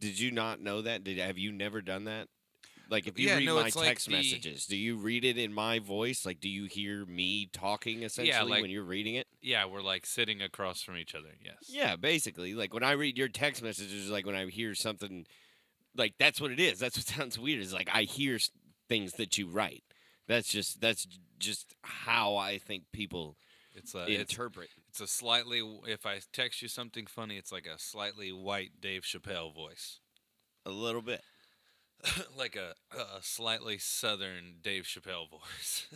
Did you not know that? Have you never done that? Like, if you read my text messages, do you read it in my voice? Like, do you hear me talking, essentially, when you're reading it? Yeah, we're, like, sitting across from each other, yes. Yeah, basically. Like, when I read your text messages, like, when I hear something, like, that's what it is. That's what sounds weird is, like, I hear things that you write. That's just how I think people interpret. It's a slightly, if I text you something funny, it's like a slightly white Dave Chappelle voice. A little bit. Like a slightly southern Dave Chappelle voice.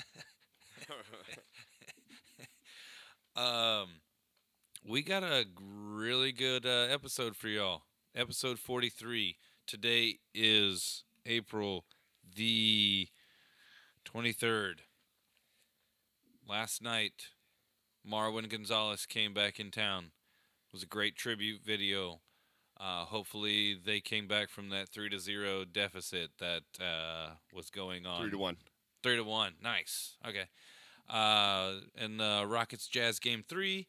We got a really good episode for y'all. Episode 43. Today is April the 23rd. Last night, Marwin Gonzalez came back in town. It was a great tribute video. Hopefully they came back from that 3-0 deficit that was going on. 3-1. 3-1. Nice. Okay. And the Rockets Jazz game 3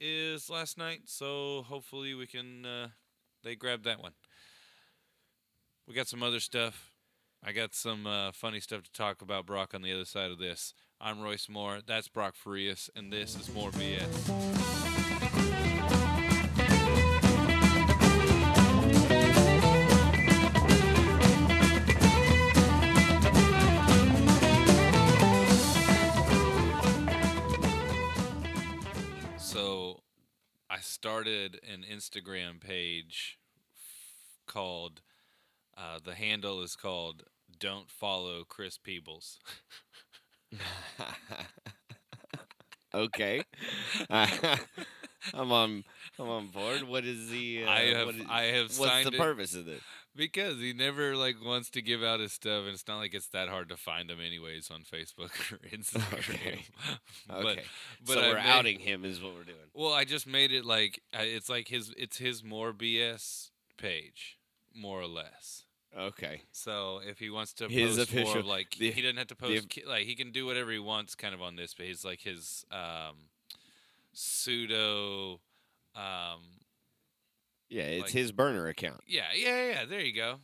is last night, so hopefully we can they grab that one. We got some other stuff. I got some funny stuff to talk about, Brock, on the other side of this. I'm Royce Moore. That's Brock Farias, and this is More BS. I started an Instagram page called, the handle is called Don't Follow Chris Peebles. Okay. I'm on board. What is the, what's the purpose of this? Because he never wants to give out his stuff, and it's not like it's that hard to find him anyways on Facebook or Instagram. Okay. But so we're outing him is what we're doing. Well, I just made it it's his More BS page, more or less. Okay. So if he wants to his post official, more of he doesn't have to post he can do whatever he wants kind of on this, but he's like his pseudo. Yeah, it's his burner account. Yeah. There you go.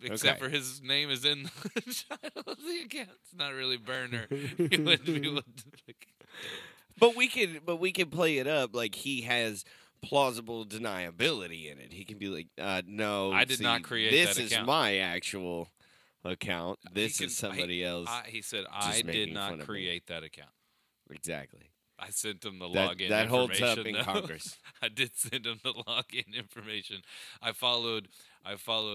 Except for his name is in the title of the account. It's not really burner. But we can play it up like he has plausible deniability in it. He can be like, no, I did not create this account. This is my actual account. This is somebody else. He said, I did not create that account. Exactly. I sent him the login information. That holds up in Congress. I did send him the login information. I followed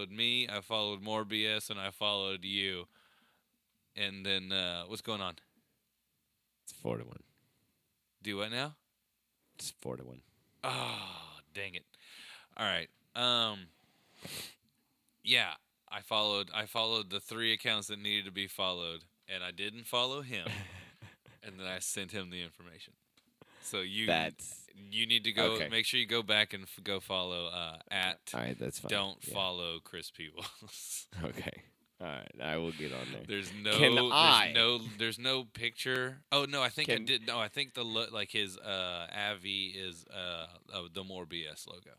me. I followed More BS, and I followed you. And then what's going on? It's 4-1. Do what now? It's 4-1. Oh, dang it! All right. Yeah, I followed the 3 accounts that needed to be followed, and I didn't follow him. And then I sent him the information. So you need to go make sure you go back and go follow at. All right, that's fine. Don't follow Chris Peebles. Okay. All right, I will get on there. There's no picture. Oh no, I think I did. No, I think his Avi is the More BS logo.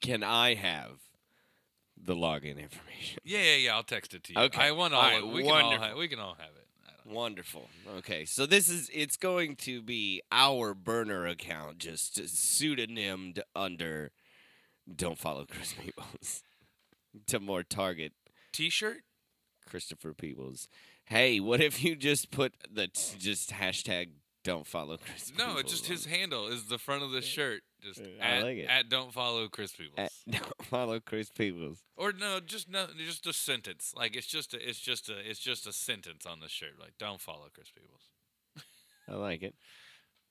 Can I have the login information? Yeah. I'll text it to you. Okay. I want all. Right, we can all have it. Wonderful. Okay, so it's going to be our burner account, just pseudonymed under Don't Follow Chris Peebles to more target. T-shirt? Christopher Peebles. Hey, what if you just put just hashtag Don't Follow Chris Peebles? No, it's just his handle is the front of the shirt. Just at Don't Follow Chris Peebles. At Don't Follow Chris Peebles. Or just a sentence. Like it's just a sentence on the shirt. Like Don't Follow Chris Peebles. I like it.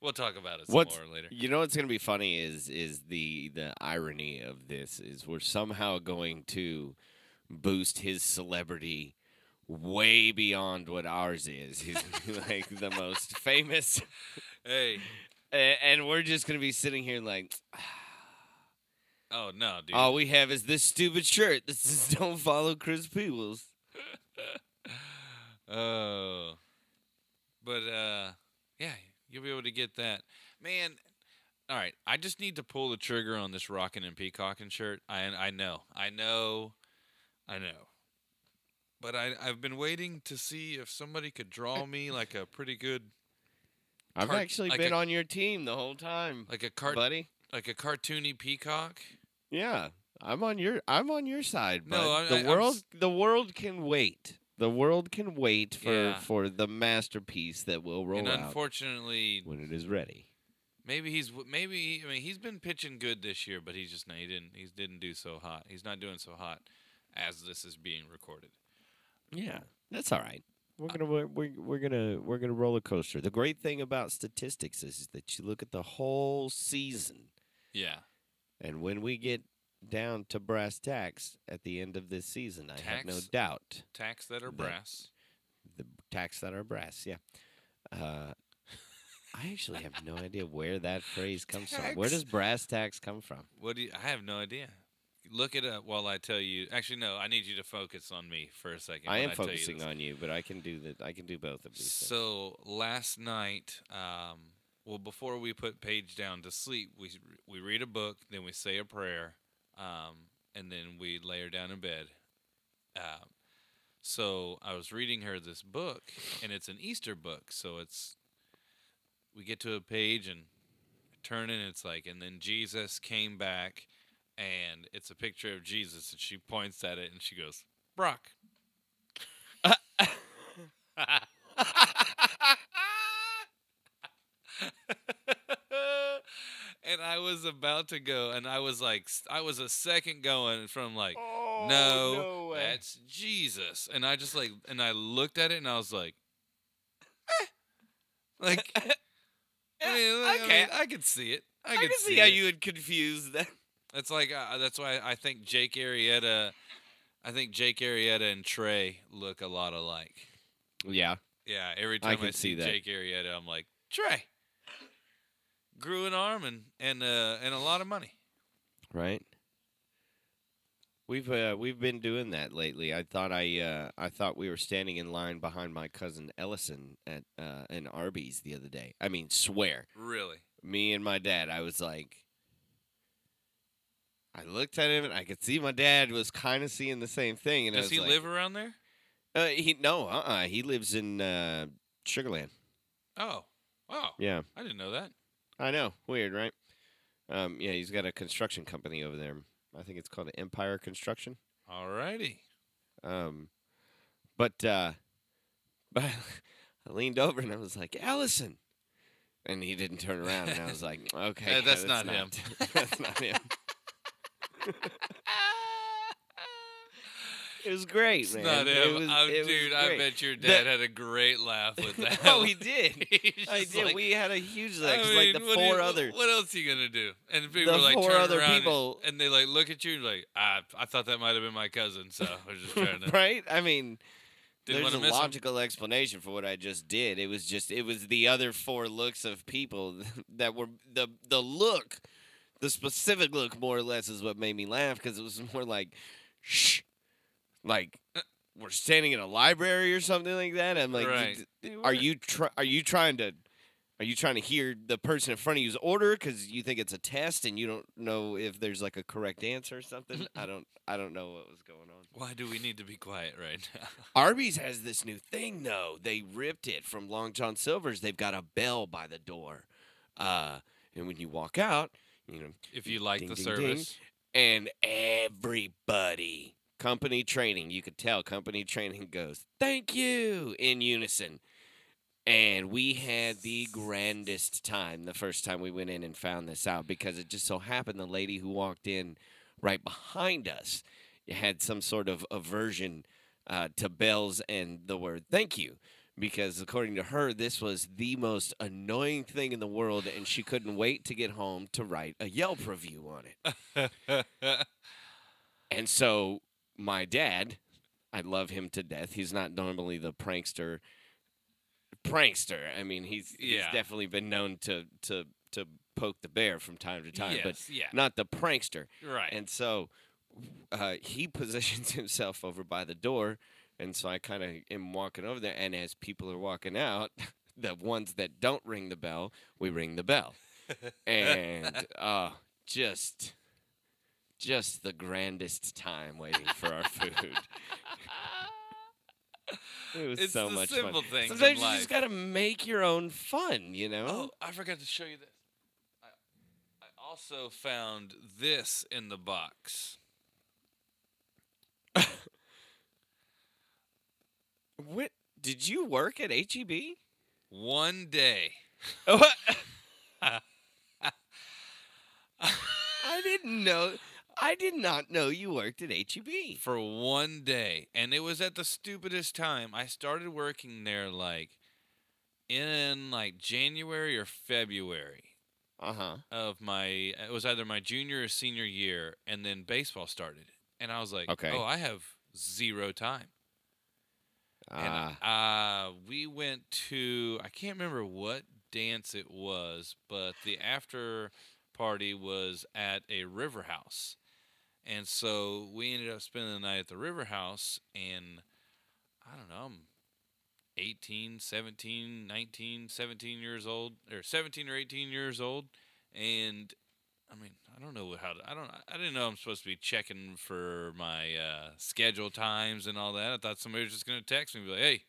We'll talk about it some more later. You know what's gonna be funny is the irony of this is we're somehow going to boost his celebrity way beyond what ours is. He's like the most famous. Hey. And we're just going to be sitting here like, oh, no, dude. All we have is this stupid shirt. This is Don't Follow Chris Peebles. Oh. But, yeah, you'll be able to get that. Man, All right, I just need to pull the trigger on this Rockin' and Peacockin' shirt. I know. But I've been waiting to see if somebody could draw me like a pretty good. I've actually been on your team the whole time, like a buddy, like a cartoony peacock. Yeah, I'm on your side. No, the world can wait. The world can wait for the masterpiece that will roll out. And unfortunately, when it is ready. He's been pitching good this year, but he didn't do so hot. He's not doing so hot as this is being recorded. Yeah, that's all right. We're gonna roller coaster. The great thing about statistics is that you look at the whole season. Yeah. And when we get down to brass tacks at the end of this season, I have no doubt. Tacks that are brass. The tacks that are brass. Yeah. I actually have no idea where that phrase comes from. Where does brass tacks come from? I have no idea. Look it up while I tell you. Actually, no, I need you to focus on me for a second. I am focusing on you, but I can do both of these things. So last night, before we put Paige down to sleep, we read a book, then we say a prayer, and then we lay her down in bed. So I was reading her this book, and it's an Easter book. So we get to a page and turn it, and it's like, and then Jesus came back. And it's a picture of Jesus, and she points at it, and she goes, Brock. And I was about to go, and I was a second going from like, oh, no that's Jesus. And I just I looked at it, and I was like, eh. I could see it. I could see how you would confuse that. It's like that's why I think Jake Arrieta and Trey look a lot alike. Yeah. Yeah. Every time I see that. Jake Arrieta, I'm like, Trey grew an arm and a lot of money. Right. We've been doing that lately. I thought we were standing in line behind my cousin Ellison at an Arby's the other day. I mean, swear. Really. Me and my dad. I was like. I looked at him, and I could see my dad was kind of seeing the same thing. And does he live around there? He lives in Sugar Land. Oh, wow. Yeah. I didn't know that. I know. Weird, right? Yeah, he's got a construction company over there. I think it's called Empire Construction. All righty. But I leaned over, and I was like, Allison. And he didn't turn around, and I was like, okay. That's not him. That's not him. It was great, it's man. Not him. Dude, I bet your dad had a great laugh with that. Oh, no, he did. I did. Like, we had a huge laugh. Like the four other. What else are you gonna do? And people were like four turn other around people, and they like look at you and like I thought that might have been my cousin, so I was just trying to. Right? I mean, there's a logical explanation for what I just did. It was the other four looks of people that were the look. The specific look, more or less, is what made me laugh because it was more like, shh, like we're standing in a library or something like that. I'm like, right. Are you trying to hear the person in front of you's order because you think it's a test and you don't know if there's like a correct answer or something? I don't know what was going on. Why do we need to be quiet right now? Arby's has this new thing though. They ripped it from Long John Silver's. They've got a bell by the door, and when you walk out. You know, if you like ding, the ding, service. Ding. And everybody, company training, you could tell company training goes, thank you, in unison. And we had the grandest time the first time we went in and found this out because it just so happened the lady who walked in right behind us had some sort of aversion to bells and the word thank you. Because according to her, this was the most annoying thing in the world, and she couldn't wait to get home to write a Yelp review on it. And so my dad, I love him to death. He's not normally the prankster. I mean, he's definitely been known to poke the bear from time to time, yes, but not the prankster. Right. And so he positions himself over by the door. And so I kind of am walking over there, and as people are walking out, the ones that don't ring the bell, we ring the bell. and just the grandest time waiting for our food. It was it's so much simple fun. Things sometimes in life. You just gotta make your own fun, you know. Oh, I forgot to show you this. I also found this in the box. What? Did you work at HEB? One day. I didn't know. I did not know you worked at HEB. For one day. And it was at the stupidest time. I started working there in January or February. Of it was either my junior or senior year, and then baseball started. And I was like, okay. Oh, I have zero time. And we went to, I can't remember what dance it was, but the after party was at a river house. And so we ended up spending the night at the river house, and I don't know, I'm 17 or 18 years old, and I didn't know I'm supposed to be checking for my schedule times and all that. I thought somebody was just going to text me and be like, hey,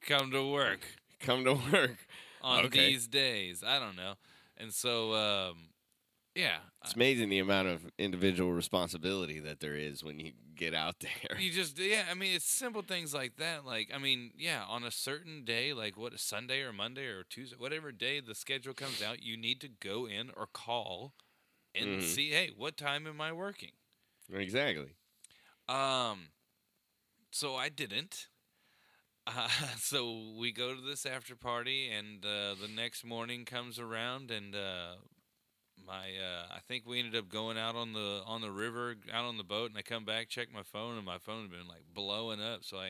come to work on these days. I don't know. And so, yeah. It's amazing the amount of individual responsibility that there is when you get out there. You just, yeah, I mean, it's simple things like that. On a certain day, Sunday or Monday or Tuesday, whatever day the schedule comes out, you need to go in or call and see, hey, what time am I working? Exactly. So I didn't. So we go to this after party, and the next morning comes around, and I think we ended up going out on the river, out on the boat, and I come back, check my phone, and my phone had been blowing up. So I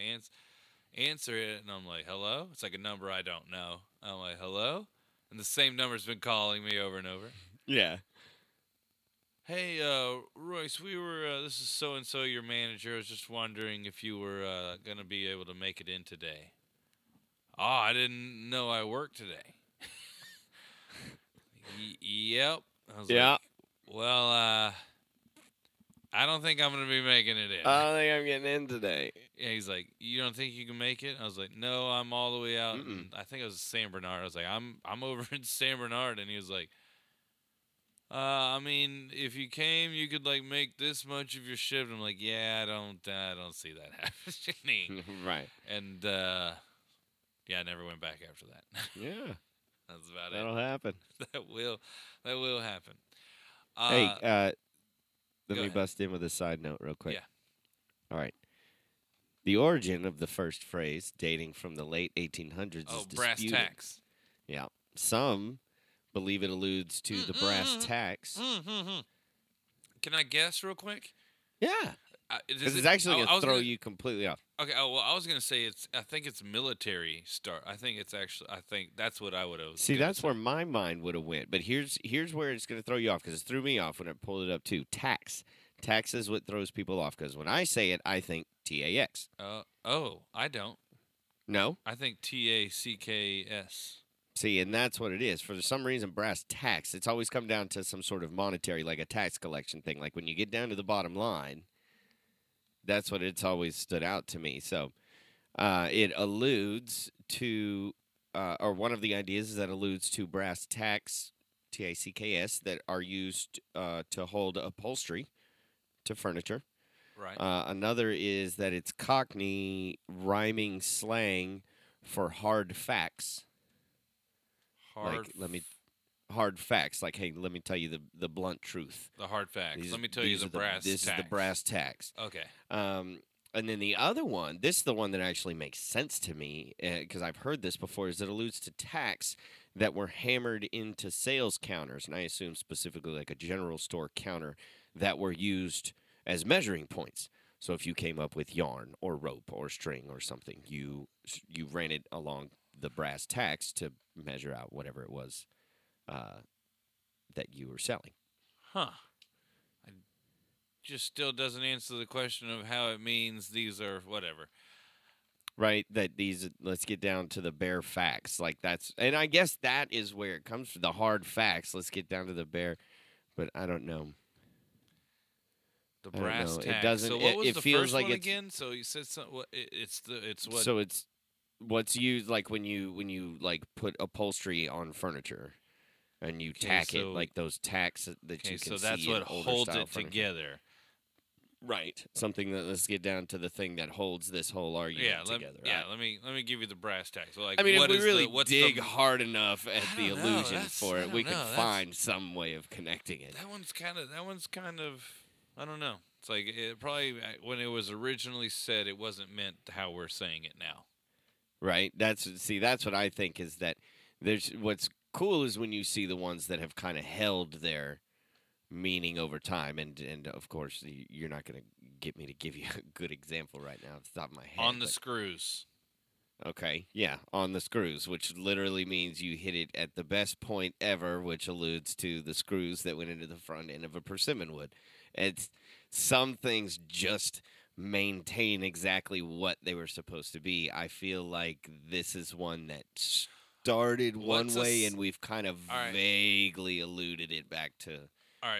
answer it, and I'm like, hello? It's a number I don't know. I'm like, hello? And the same number's been calling me over and over. Yeah. Hey, Royce, this is so-and-so, your manager. I was just wondering if you were going to be able to make it in today. Oh, I didn't know I worked today. Yep. I don't think I'm going to be making it in. I don't think I'm getting in today. Yeah, he's like, you don't think you can make it? I was like, no, I'm all the way out. And I think it was San Bernard. I was like, I'm over in San Bernard. And he was like, if you came, you could make this much of your shift. I'm like, yeah, I don't see that happening. Right. And I never went back after that. Yeah, that's about it. That'll happen. That will happen. Let me bust in with a side note real quick. Yeah. All right. The origin of the first phrase, dating from the late 1800s, is disputed. Brass tacks. Yeah. Some believe it alludes to the brass tacks. Can I guess real quick? Yeah. Because it's actually going to throw you completely off. Okay. Oh, well, I was going to say I think it's military start. I think that's what I would have. See, that's where my mind would have went. But here's where it's going to throw you off, because it threw me off when I pulled it up too. Tax. Tax is what throws people off, because when I say it, I think T-A-X. Oh, I don't. No? I think T-A-C-K-S. See, and that's what it is. For some reason, brass tacks, it's always come down to some sort of monetary, like a tax collection thing. Like when you get down to the bottom line, that's what it's always stood out to me. So it alludes to, or one of the ideas is that alludes to brass tacks, T-A-C-K-S, that are used to hold upholstery to furniture. Right. Another is that it's Cockney rhyming slang for hard facts. Hard facts. Like, hey, let me tell you the blunt truth. The hard facts. Let me tell you the brass tacks. This is the brass tacks. Okay. And then the other one, this is the one that actually makes sense to me, because I've heard this before, is it alludes to tacks that were hammered into sales counters, and I assume specifically like a general store counter, that were used as measuring points. So if you came up with yarn or rope or string or something, you ran it along the brass tacks to measure out whatever it was that you were selling. Huh. It just still doesn't answer the question of how it means these are whatever. right? That these, let's get down to the bare facts. Like that's, and I guess that is where it comes from, the hard facts. Let's get down to the bare, but I don't know. The brass tacks. It doesn't. So what was the first one again? So you said something. It's what. So it's what's used like when you like put upholstery on furniture, and you tack it like those tacks that you can see. So that's what holds it together. Right. Something that, let's get down to the thing that holds this whole argument together. Yeah. Right? Let me give you the brass tacks. So like, I mean, if we really dig hard enough at the illusion for it, we can find some way of connecting it. That one's kind of. I don't know. It's like it probably when it was originally said, it wasn't meant how we're saying it now. Right. That's what I think is that there's what's cool is when you see the ones that have kind of held their meaning over time. And of course, you're not going to get me to give you a good example right now off the top of my head. On the screws. Okay. Yeah. On the screws, which literally means you hit it at the best point ever, which alludes to the screws that went into the front end of a persimmon wood. It's some things just maintain exactly what they were supposed to be. I feel like this is one that started one way, and we've kind of vaguely alluded it back to. All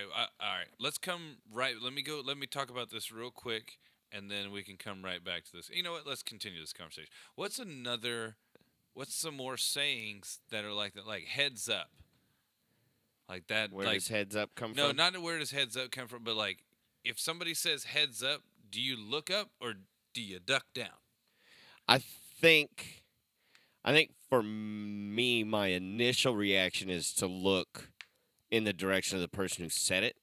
right. Let's come right. Let me talk about this real quick, and then we can come right back to this. You know what? Let's continue this conversation. What's some more sayings that are like that? Like heads up. Like that. Where does heads up come from? No, not where does heads up come from, but like if somebody says heads up, do you look up or do you duck down? I think for me, my initial reaction is to look in the direction of the person who said it,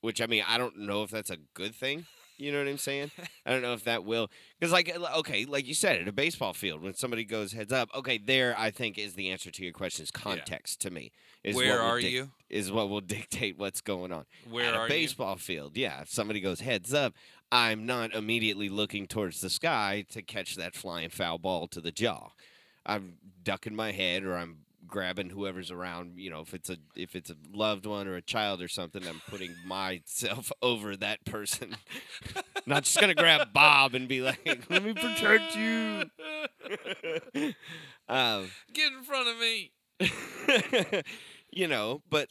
which I mean, I don't know if that's a good thing. You know what I'm saying? I don't know if that will. Because, like, okay, like you said, at a baseball field, when somebody goes heads up, okay, there, I think, is the answer to your question is context to me. Where are you? Is what will dictate what's going on. Where are you? At a baseball field, yeah. If somebody goes heads up, I'm not immediately looking towards the sky to catch that flying foul ball to the jaw. I'm ducking my head or I'm grabbing whoever's around, you know, if it's a loved one or a child or something, I'm putting myself over that person. Not just gonna grab Bob and be like, let me protect you. Get in front of me. You know, but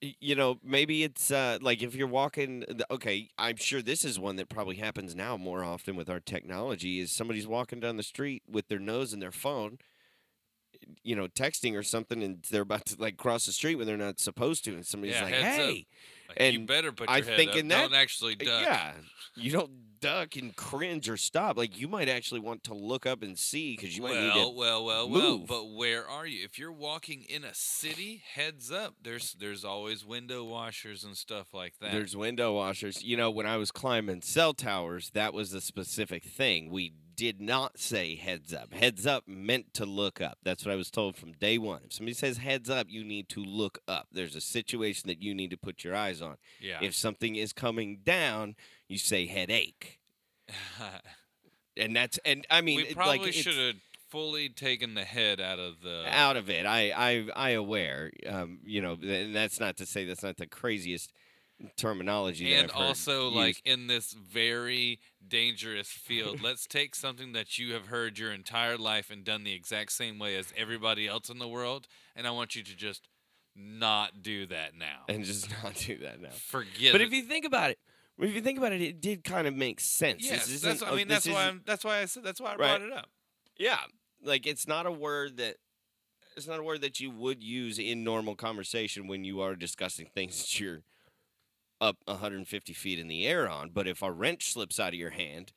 you know, maybe it's like if you're walking. Okay, I'm sure this is one that probably happens now more often with our technology. Is somebody's walking down the street with their nose in their phone, you know, texting or something, and they're about to like cross the street when they're not supposed to, and somebody's like, "Hey," like, and you better put your head up. Don't actually duck. Yeah, you don't duck and cringe or stop. Like you might actually want to look up and see because you might need to move. But where are you? If you're walking in a city, heads up. There's always window washers and stuff like that. There's window washers. You know, when I was climbing cell towers, that was a specific thing we did not say heads up. Heads up meant to look up. That's what I was told from day one. If somebody says heads up, you need to look up. There's a situation that you need to put your eyes on. Yeah. If something is coming down, you say headache. We probably should have fully taken the head out of it. I aware. You know, and that's not to say that's not the craziest terminology and also like in this very dangerous field. Let's take something that you have heard your entire life and done the exact same way as everybody else in the world, and I want you to just not do that now forget it. But if you think about it, it did kind of make sense. Yes, that's why I brought it up. Yeah, like it's not a word that you would use in normal conversation when you are discussing things that you're up 150 feet in the air on, but if a wrench slips out of your hand,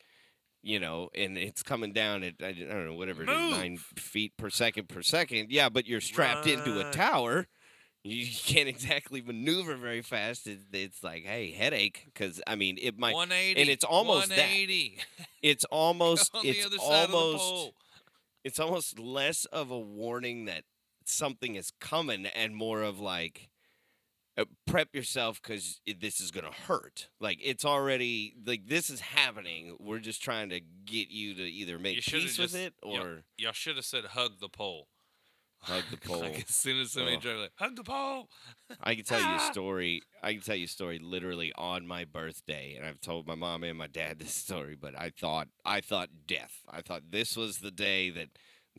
you know, and it's coming down at, I don't know, whatever it is, 9 feet per second, yeah, but you're strapped into a tower, you can't exactly maneuver very fast. It's like, hey, headache, because, I mean, it might, 180, and it's almost 180. That. It's almost, it's almost less of a warning that something is coming and more of like, prep yourself because this is going to hurt. Like, it's already, like, this is happening. We're just trying to get you to either make peace with it or. Y'all should have said hug the pole. Hug the pole. Like as soon as somebody drives, like, hug the pole. I can tell you a story. I can tell you a story literally on my birthday, and I've told my mom and my dad this story. But I thought death. I thought this was the day that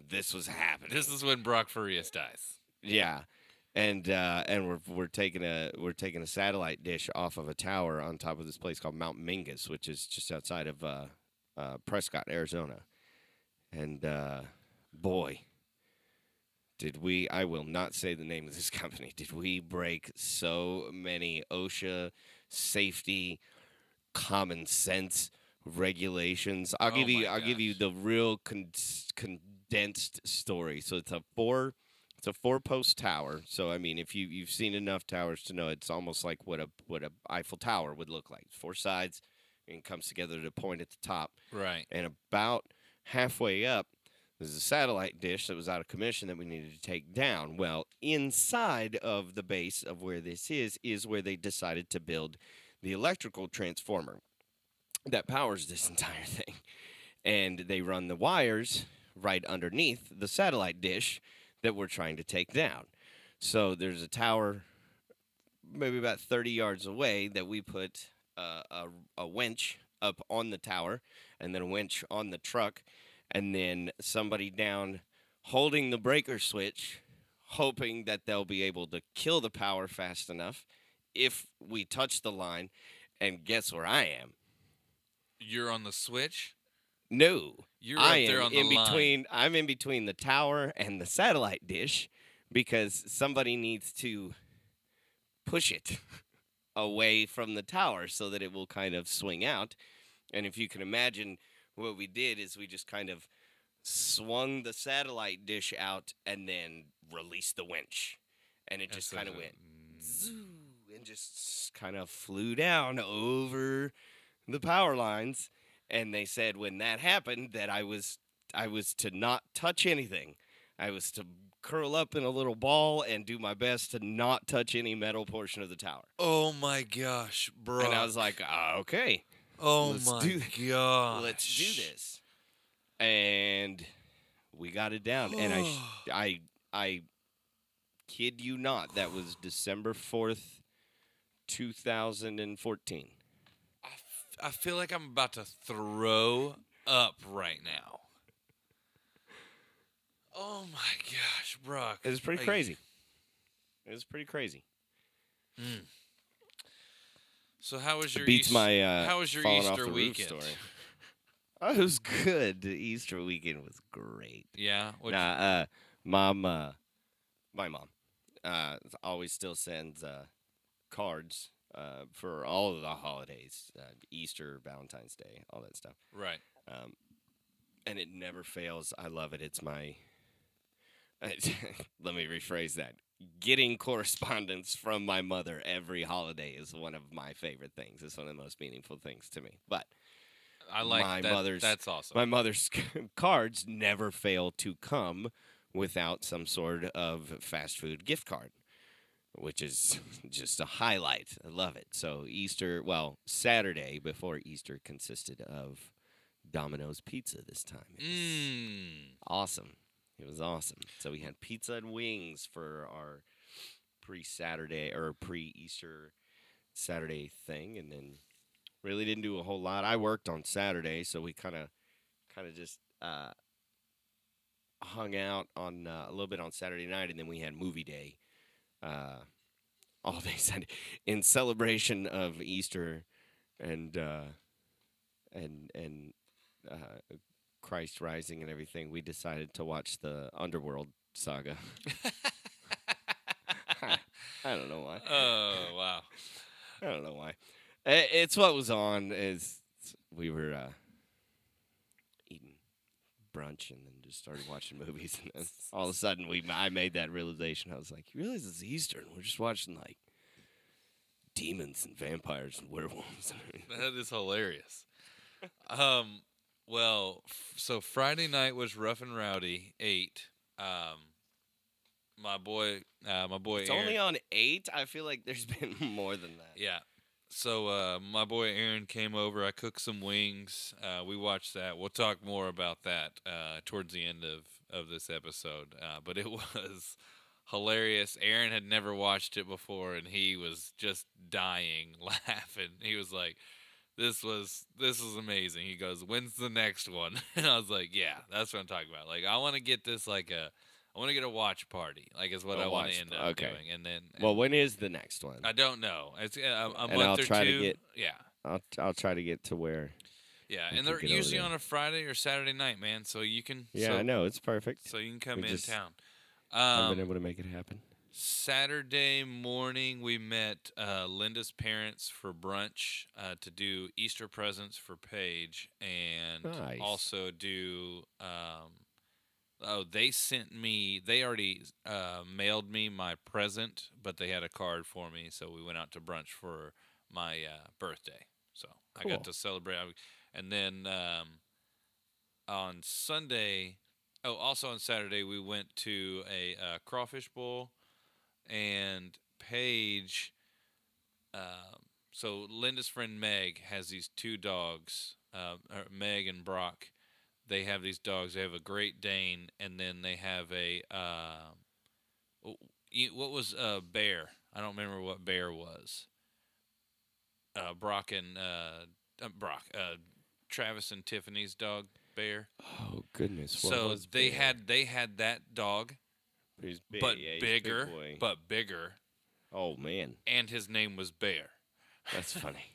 this was happening. This is when Brock Furious dies. Yeah, and we're taking a satellite dish off of a tower on top of this place called Mount Mingus, which is just outside of Prescott, Arizona, and boy. I will not say the name of this company. Did we break so many OSHA safety, common sense regulations? I'll give you the real condensed story. So it's a four-post tower. So I mean, if you've seen enough towers to know, it's almost like what a Eiffel Tower would look like. Four sides and comes together to point at the top. Right. And about halfway up, there's a satellite dish that was out of commission that we needed to take down. Well, inside of the base of where this is where they decided to build the electrical transformer that powers this entire thing. And they run the wires right underneath the satellite dish that we're trying to take down. So there's a tower maybe about 30 yards away that we put a winch up on the tower and then a winch on the truck. And then somebody down holding the breaker switch, hoping that they'll be able to kill the power fast enough if we touch the line. And guess where I am? You're on the switch? No. You're right there on the line. I'm in between the tower and the satellite dish because somebody needs to push it away from the tower so that it will kind of swing out. And if you can imagine, what we did is we just kind of swung the satellite dish out and then released the winch. And it just kind of went zoo and just kind of flew down over the power lines. And they said when that happened that I was to not touch anything. I was to curl up in a little ball and do my best to not touch any metal portion of the tower. Oh, my gosh, bro. And I was like, okay. Oh, my God! Let's do this. And we got it down. And I kid you not, that was December 4th, 2014. I feel like I'm about to throw up right now. Oh, my gosh, Brock. It was pretty crazy. It was pretty crazy. Mm. So how was your Easter weekend? Oh, it was good. The Easter weekend was great. Yeah. My mom always still sends cards for all of the holidays, Easter, Valentine's Day, all that stuff. Right. And it never fails. I love it. It's my let me rephrase that. Getting correspondence from my mother every holiday is one of my favorite things. It's one of the most meaningful things to me. But I like my mother's. That's awesome. My mother's cards never fail to come without some sort of fast food gift card, which is just a highlight. I love it. So Saturday before Easter consisted of Domino's pizza this time. Awesome. It was awesome. So we had pizza and wings for our pre-Saturday or pre-Easter Saturday thing, and then really didn't do a whole lot. I worked on Saturday, so we kind of just hung out on a little bit on Saturday night, and then we had movie day all day Sunday in celebration of Easter and Christ rising and everything, we decided to watch the Underworld saga. I don't know why. Oh, wow. I don't know why. It's what was on. Is we were eating brunch and then just started watching movies. And then all of a sudden, I made that realization. I was like, you realize it's Easter and we're just watching, like, demons and vampires and werewolves. That is hilarious. Well, so Friday night was Rough and Rowdy 8. My boy. It's Aaron. Only on 8. I feel like there's been more than that. Yeah, So my boy Aaron came over. I cooked some wings. We watched that. We'll talk more about that towards the end of this episode. But it was hilarious. Aaron had never watched it before, and he was just dying laughing. He was like, this was amazing. He goes, when's the next one? And I was like, yeah, that's what I'm talking about. Like, I want to get this like a – I want to get a watch party, like is what I want to end up doing. And then, well, when is the next one? I don't know. It's a month or two. I'll try to get to where. Yeah, and they're usually on a Friday or Saturday night, man. So you can. Yeah, I know it's perfect. So you can come in town. I've been able to make it happen. Saturday morning, we met Linda's parents for brunch to do Easter presents for Paige, and also do. They sent me, they already mailed me my present, but they had a card for me. So we went out to brunch for my birthday. So cool. I got to celebrate. And then on Sunday, also on Saturday, we went to a crawfish bowl. And Paige, so Linda's friend Meg has these two dogs, Meg and Brock. They have these dogs. They have a Great Dane, and then they have a what was a bear? I don't remember what bear was. Travis and Tiffany's dog, Bear. Oh goodness! What so they bear? they had that dog, big, but yeah, bigger, but bigger. Oh man! And his name was Bear. That's funny.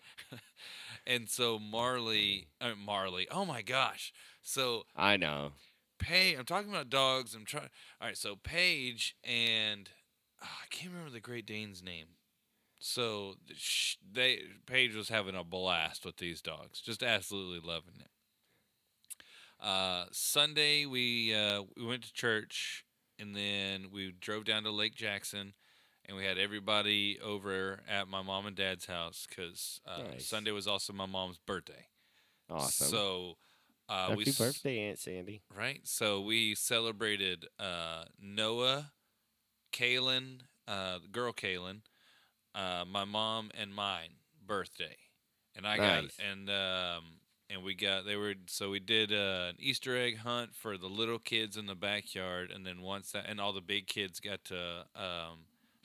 And so Marley. Oh my gosh. So I know. Paige, I'm talking about dogs. I'm trying. All right. So Paige and I can't remember the Great Dane's name. So Paige was having a blast with these dogs, just absolutely loving it. Sunday we went to church, and then we drove down to Lake Jackson. And we had everybody over at my mom and dad's house because Sunday was also my mom's birthday. Awesome. So happy birthday, Aunt Sandy. Right. So we celebrated Noah, Kaylin, the girl Kaylin, my mom and mine birthday, and I got and we got we did an Easter egg hunt for the little kids in the backyard, and then all the big kids got to.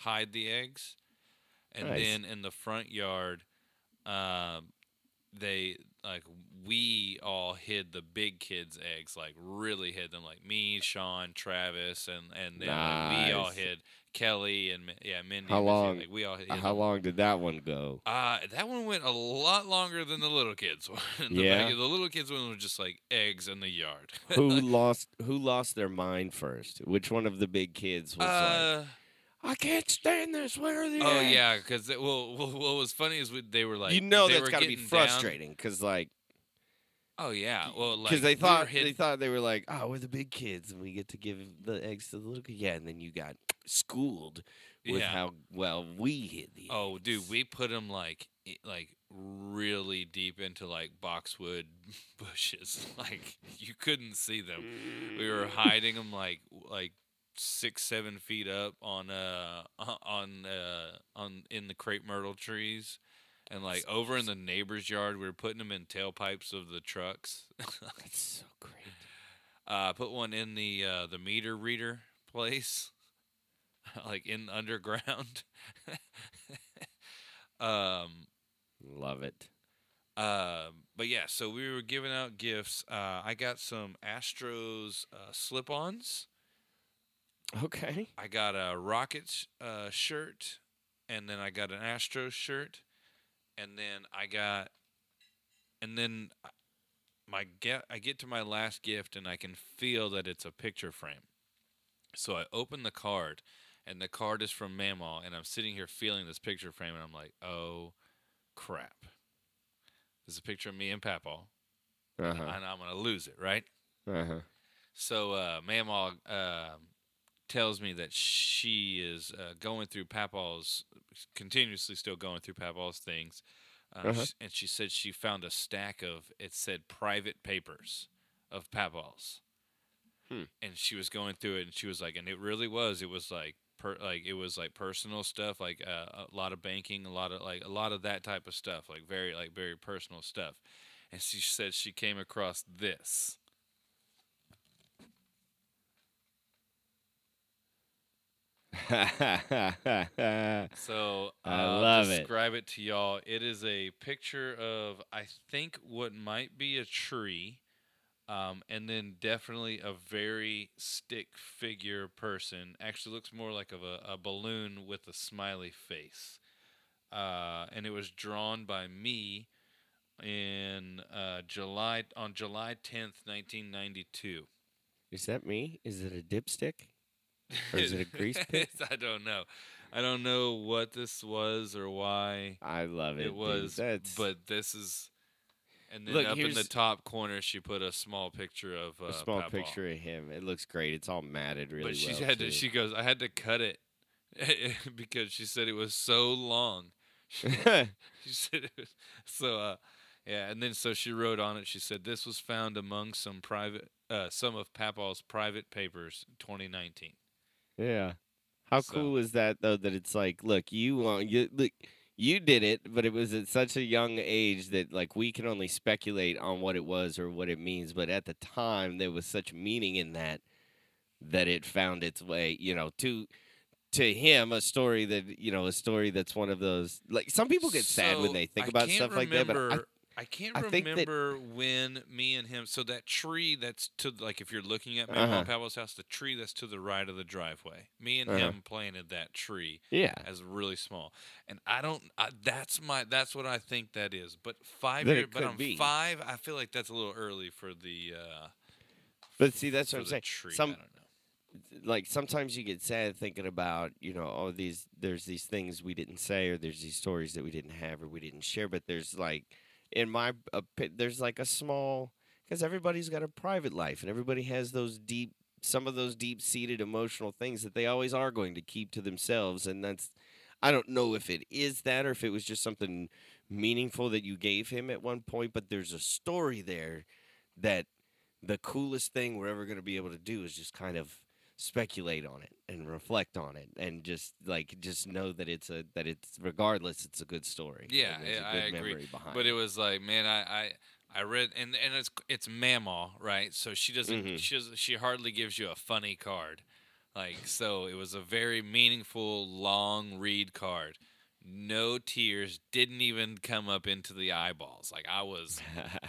Hide the eggs, and then in the front yard, we all hid the big kids' eggs, like really hid them, like me, Sean, Travis, and then we all hid Kelly and Mindy. How long did that one go? That one went a lot longer than the little kids one. The little kids one was just like eggs in the yard. Who lost their mind first? Which one of the big kids was like? I can't stand this. Where are the eggs? Oh, yeah, because what was funny is they were like... You know that's got to be frustrating because, like... Oh, yeah. Well, like... Because they thought they were like, oh, we're the big kids and we get to give the eggs to the little kids. Yeah, and then you got schooled with how well we hid the eggs. Oh, dude, we put them like really deep into like boxwood bushes. Like, you couldn't see them. We were hiding them like 6-7 feet up on in the crepe myrtle trees, and like over in the neighbor's yard, we were putting them in tailpipes of the trucks. That's so great. I put one in the meter reader place, like in the underground. Love it. But yeah, so we were giving out gifts. I got some Astros slip-ons. Okay. I got a Rockets shirt, and then I got an Astros shirt, and then I get to my last gift, and I can feel that it's a picture frame. So I open the card, and the card is from Mamaw, and I'm sitting here feeling this picture frame, and I'm like, oh, crap. This is a picture of me and Papaw, and I'm going to lose it, right? Uh-huh. So Mamaw... tells me that she is going through Papaw's things. And she said she found a stack of, it said private papers of Papaw's. And she was going through it, and she was like, and it really was like personal stuff, like a lot of banking, a lot of that type of stuff, very personal stuff. And she said she came across this. So I'll describe it to y'all. It is a picture of, I think, what might be a tree, and then definitely a very stick figure person. Actually looks more like of a balloon with a smiley face. And it was drawn by me in July 10th, 1992. Is that me? Is it a dipstick? Or is it a grease pit? I don't know. I don't know what this was or why. I love it. It was, but this is. And then look, up in the top corner, she put a small picture of a small Pat picture Ball. Of him. It looks great. It's all matted really well. But she had to. She goes, I had to cut it because she said it was so long. She said it was, so. Yeah, and then so she wrote on it. She said this was found among some of Pat Ball's private papers, 2019. Yeah, how cool is that though? That it's like, look, you did it, but it was at such a young age that like we can only speculate on what it was or what it means. But at the time, there was such meaning in that it found its way, to him, a story that's one of those. Like some people get sad when they think about stuff like that. But I can't remember when me and him. So that tree that's to if you're looking at Mount Pablo's house, the tree that's to the right of the driveway. Me and him planted that tree. Yeah, as really small. And I don't. That's what I think that is. But 5 years. But I'm five. I feel like that's a little early for the. But see, that's what I'm saying. Tree, I don't know. Like sometimes you get sad thinking about all these. There's these things we didn't say, or there's these stories that we didn't have, or we didn't share. But there's like. In my there's like a small, because everybody's got a private life and everybody has those deep-seated emotional things that they always are going to keep to themselves. And that's, I don't know if it is that or if it was just something meaningful that you gave him at one point, but there's a story there that the coolest thing we're ever going to be able to do is just kind of speculate on it and reflect on it and just know that it's regardless, it's a good story. Yeah, I agree. But it was like, man, I read and it's Mamaw, right? So she doesn't she hardly gives you a funny card. Like so it was a very meaningful long read card. No tears, didn't even come up into the eyeballs. Like I was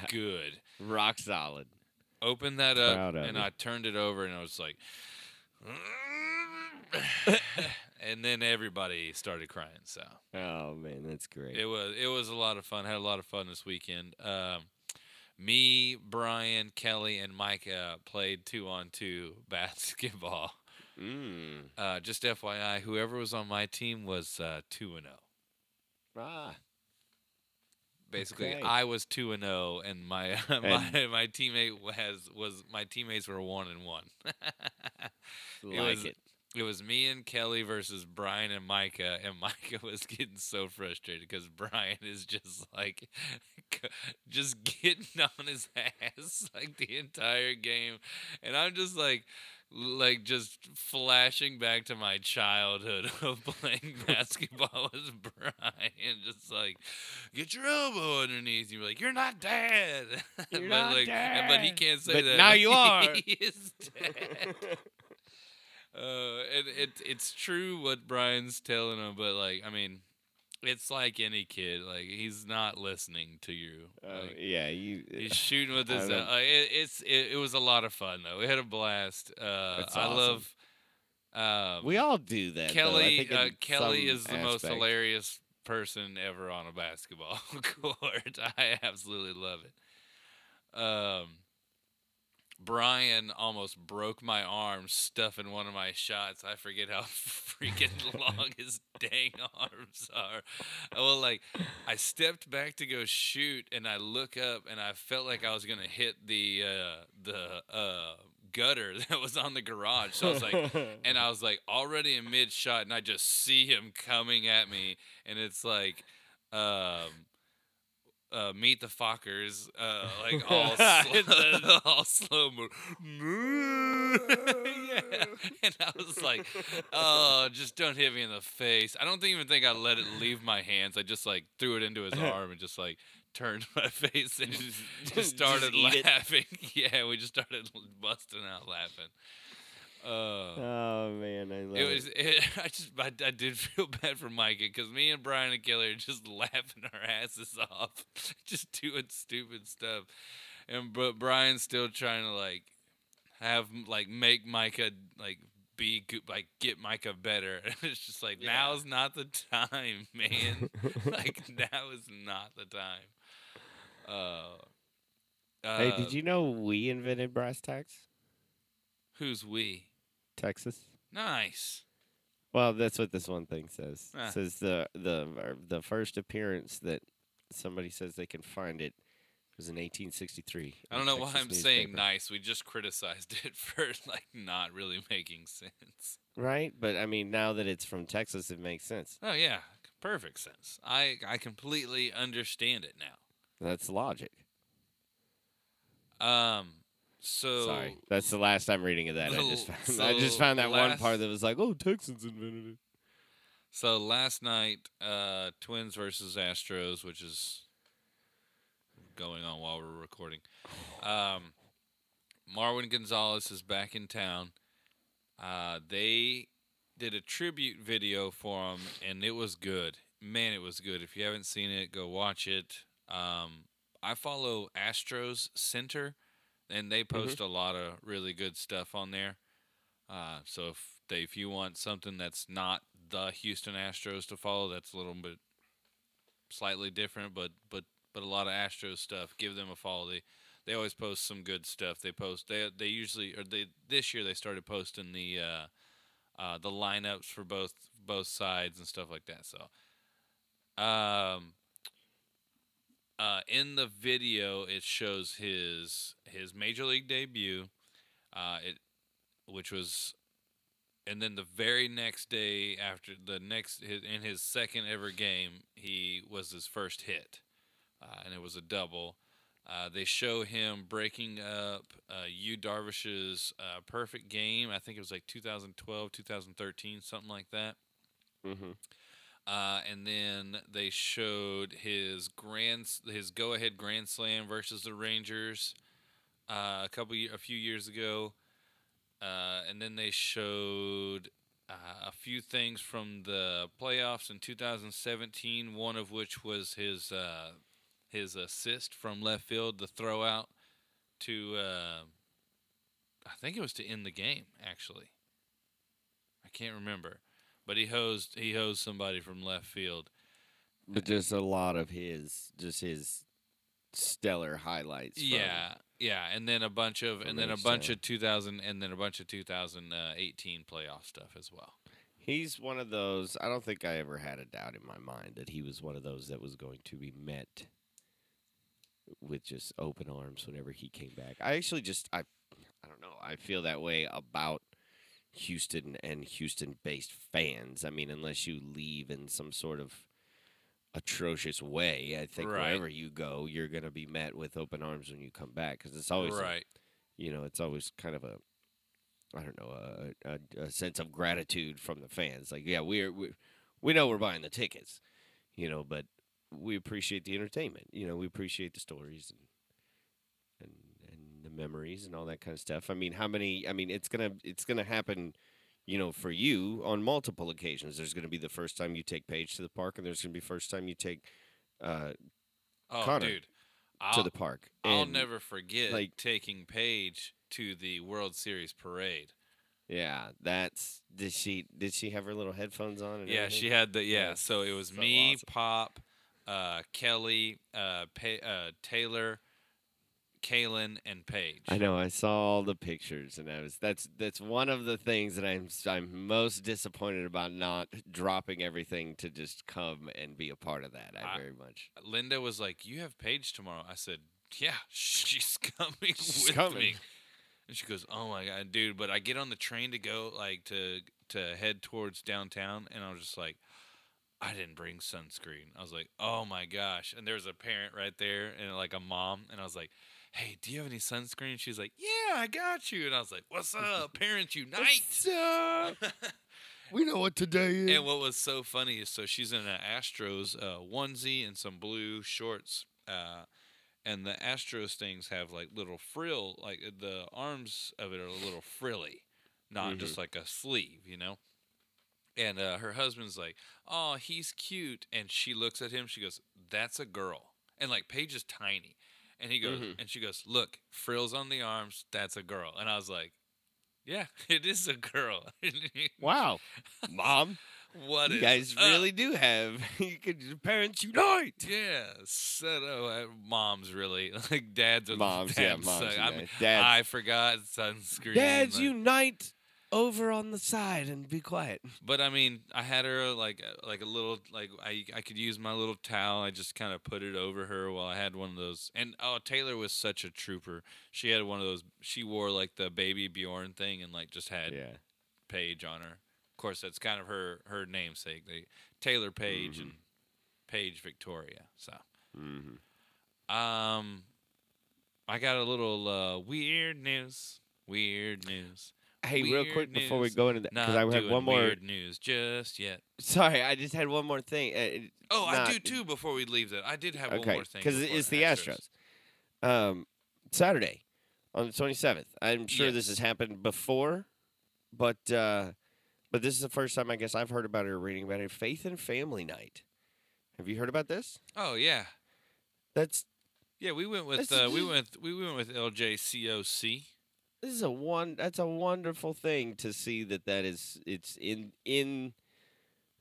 good. Rock solid. Opened that up and I turned it over and I was like and then everybody started crying. So, oh man, that's great. It was a lot of fun. Had a lot of fun this weekend. Me, Brian, Kelly, and Mike played 2-on-2 basketball. Just FYI, whoever was on my team was 2-0. Ah. Basically, okay. I was 2-0, and my teammates were 1-1. It was me and Kelly versus Brian and Micah was getting so frustrated because Brian is just getting on his ass like the entire game, and I'm just like just flashing back to my childhood of playing basketball with Brian, just like get your elbow underneath you, like you're not dead, you're not dead. But he can't say that. Now you are. He is dead. And it's true what Brian's telling him, but I mean, it's like any kid, he's not listening to you. He's shooting with his. It was a lot of fun though. We had a blast. That's awesome. I love. We all do that. Kelly is the most hilarious person ever on a basketball court. I absolutely love it. Brian almost broke my arm stuffing one of my shots. I forget how freaking long his dang arms are. Well, I stepped back to go shoot, and I look up, and I felt like I was gonna hit the gutter that was on the garage. So I was already in mid shot, and I just see him coming at me, and it's Meet the Fockers, all slow mo. Yeah. And I was like, oh, just don't hit me in the face. I don't even think I let it leave my hands. I just like threw it into his arm and just like turned my face and just started just laughing. Yeah, we just started busting out laughing. Oh man, I love it. I did feel bad for Micah because me and Brian and Kelly are just laughing our asses off, just doing stupid stuff, but Brian's still trying to like have like make Micah like be good, like get Micah better. And it's just like now's not the time, man. Like now is not the time. Hey, did you know we invented brass tacks? Who's we? Texas. Nice. Well, that's what this one thing says. It says the first appearance that somebody says they can find it was in 1863. I don't know why I'm saying nice. We just criticized it for like not really making sense. Right, but I mean, now that it's from Texas, it makes sense. Oh yeah, perfect sense. I completely understand it now. That's logic. So sorry, that's the last I'm reading of that. I just found that one part that was like, oh, Texans invented it. So last night, Twins versus Astros, which is going on while we're recording. Marwin Gonzalez is back in town. They did a tribute video for him, and it was good. Man, it was good. If you haven't seen it, go watch it. I follow Astros Center. And they post a lot of really good stuff on there. So if you want something that's not the Houston Astros to follow, that's a little bit slightly different, but a lot of Astros stuff, give them a follow. They always post some good stuff. This year they started posting the lineups for both sides and stuff like that. So in the video, it shows his major league debut, and then the very next day after in his second ever game, he was his first hit, and it was a double. They show him breaking up Yu Darvish's perfect game. I think it was like 2012, 2013, something like that. Mm-hmm. And then they showed his go-ahead grand slam versus the Rangers a few years ago, and then they showed a few things from the playoffs in 2017. One of which was his assist from left field, the throw out to I think it was to end the game. Actually, I can't remember. But he hosed somebody from left field. But just a lot of his stellar highlights. Yeah, and then a bunch of 2018 playoff stuff as well. He's one of those. I don't think I ever had a doubt in my mind that he was one of those that was going to be met with just open arms whenever he came back. I actually just I don't know. I feel that way about Houston and Houston-based fans. I mean, unless you leave in some sort of atrocious way, I think wherever you go, you're going to be met with open arms when you come back, because it's always, it's always kind of a sense of gratitude from the fans. Like, yeah, we know we're buying the tickets, but we appreciate the entertainment. We appreciate the stories and the memories and all that kind of stuff. I mean, it's gonna happen, for you on multiple occasions. There's gonna be the first time you take Paige to the park, and there's gonna be first time you take Connor to the park. I'll never forget taking Paige to the World Series parade. Yeah, did she have her little headphones on? And everything? She had so it was so me, awesome. Pop, Kelly, Taylor, Kalen, and Paige. I know. I saw all the pictures, and that's one of the things that I'm most disappointed about, not dropping everything to just come and be a part of that. I very much. Linda was like, "You have Paige tomorrow." I said, "Yeah, she's coming me." And she goes, "Oh my God, dude!" But I get on the train to go to head towards downtown, and I was just like, I didn't bring sunscreen. I was like, "Oh my gosh!" And there was a parent right there, and like a mom, and I was like, hey, do you have any sunscreen? She's like, yeah, I got you. And I was like, what's up? Parents unite. What's up? We know what today is. And what was so funny is, so she's in an Astros onesie and some blue shorts. And the Astros things have like little frill, like the arms of it are a little frilly, not just like a sleeve, you know? And her husband's like, oh, he's cute. And she looks at him. She goes, that's a girl. And like Paige is tiny. And he goes, and she goes, look, frills on the arms. That's a girl. And I was like, yeah, it is a girl. Wow. Mom. What you guys really do have. You could parents unite. Yeah. So, moms really. Like dads are moms, the dads. Yeah, moms. I mean, dads. I forgot sunscreen. Dads like, unite over on the side and be quiet. But I mean, I had her like a little like I could use my little towel. I just kind of put it over her while I had one of those. And oh, Taylor was such a trooper. She had one of those. She wore like the baby Bjorn thing and like just had Paige on her. Of course, that's kind of her namesake, Taylor Page and Paige Victoria. So, I got a little weird news. Hey, weird real quick before we go into that, because I had one more weird news just yet. Sorry, I just had one more thing. I do too. Before we leave that, I did have one more thing because it's the Astros. Saturday, on the 27th. I'm sure this has happened before, But this is the first time, I guess, I've heard about it or reading about it. Faith and Family Night. Have you heard about this? Oh yeah, we went with LJCOC. This is that's a wonderful thing to see it's in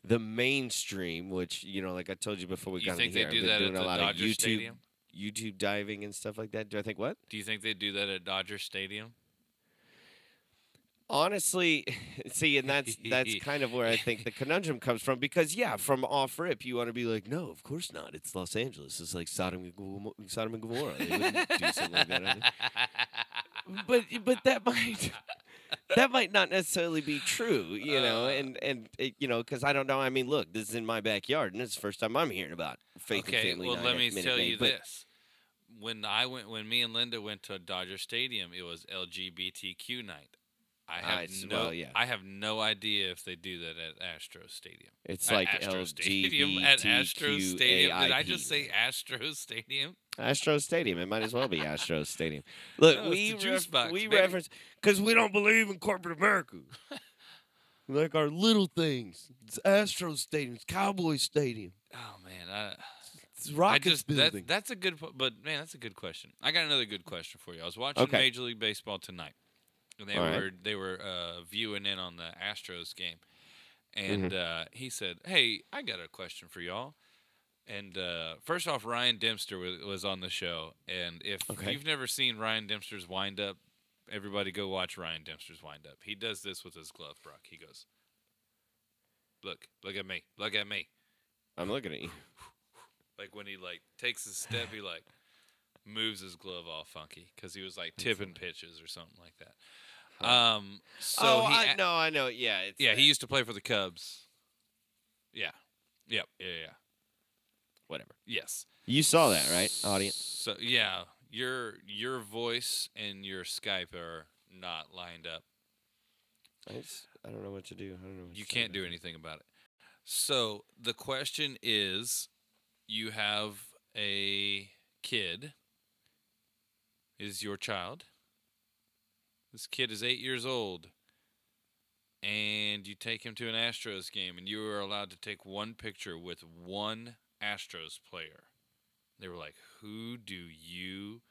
the mainstream. Which, you know, like I told you before we got in here, I've been doing a lot of YouTube diving and stuff like that. Do you think they do that at Dodger Stadium? Honestly, see, and that's kind of where I think the conundrum comes from, because, from off-rip, you want to be like, no, of course not. It's Los Angeles. It's like Sodom and Gomorrah. They wouldn't do something like that. But that might not necessarily be true, you know, because I don't know. I mean, look, this is in my backyard, and it's the first time I'm hearing about faith and family. Well, let me tell you this. When me and Linda went to Dodger Stadium, it was LGBTQ night. I have no idea if they do that at Astros Stadium. It's like LGBTQ at Astros Stadium. Did I just say Astros Stadium? Astros Stadium. It might as well be Astros Stadium. Look, we reference because we don't believe in corporate America. We like our little things. It's Astros Stadium. It's Cowboys Stadium. Oh man, it's Rockets building. That's a good. But man, that's a good question. I got another good question for you. I was watching Major League Baseball tonight. And they were viewing in on the Astros game, and he said, "Hey, I got a question for y'all." And first off, Ryan Dempster was on the show, and if you've never seen Ryan Dempster's wind up, everybody go watch Ryan Dempster's wind up. He does this with his glove, Brock. He goes, "Look at me, look at me." I'm looking at you. Like when he takes a step, he moves his glove all funky because he was tipping pitches or something like that. I know. Yeah. He used to play for the Cubs. Yeah. Yep. Yeah. Whatever. Yes. You saw that, right, audience? So yeah, your voice and your Skype are not lined up. I don't know what to do. I don't know. You can't do anything about it. So the question is, you have a kid. Is your child. This kid is 8 years old, and you take him to an Astros game, and you are allowed to take one picture with one Astros player. They were like, who do you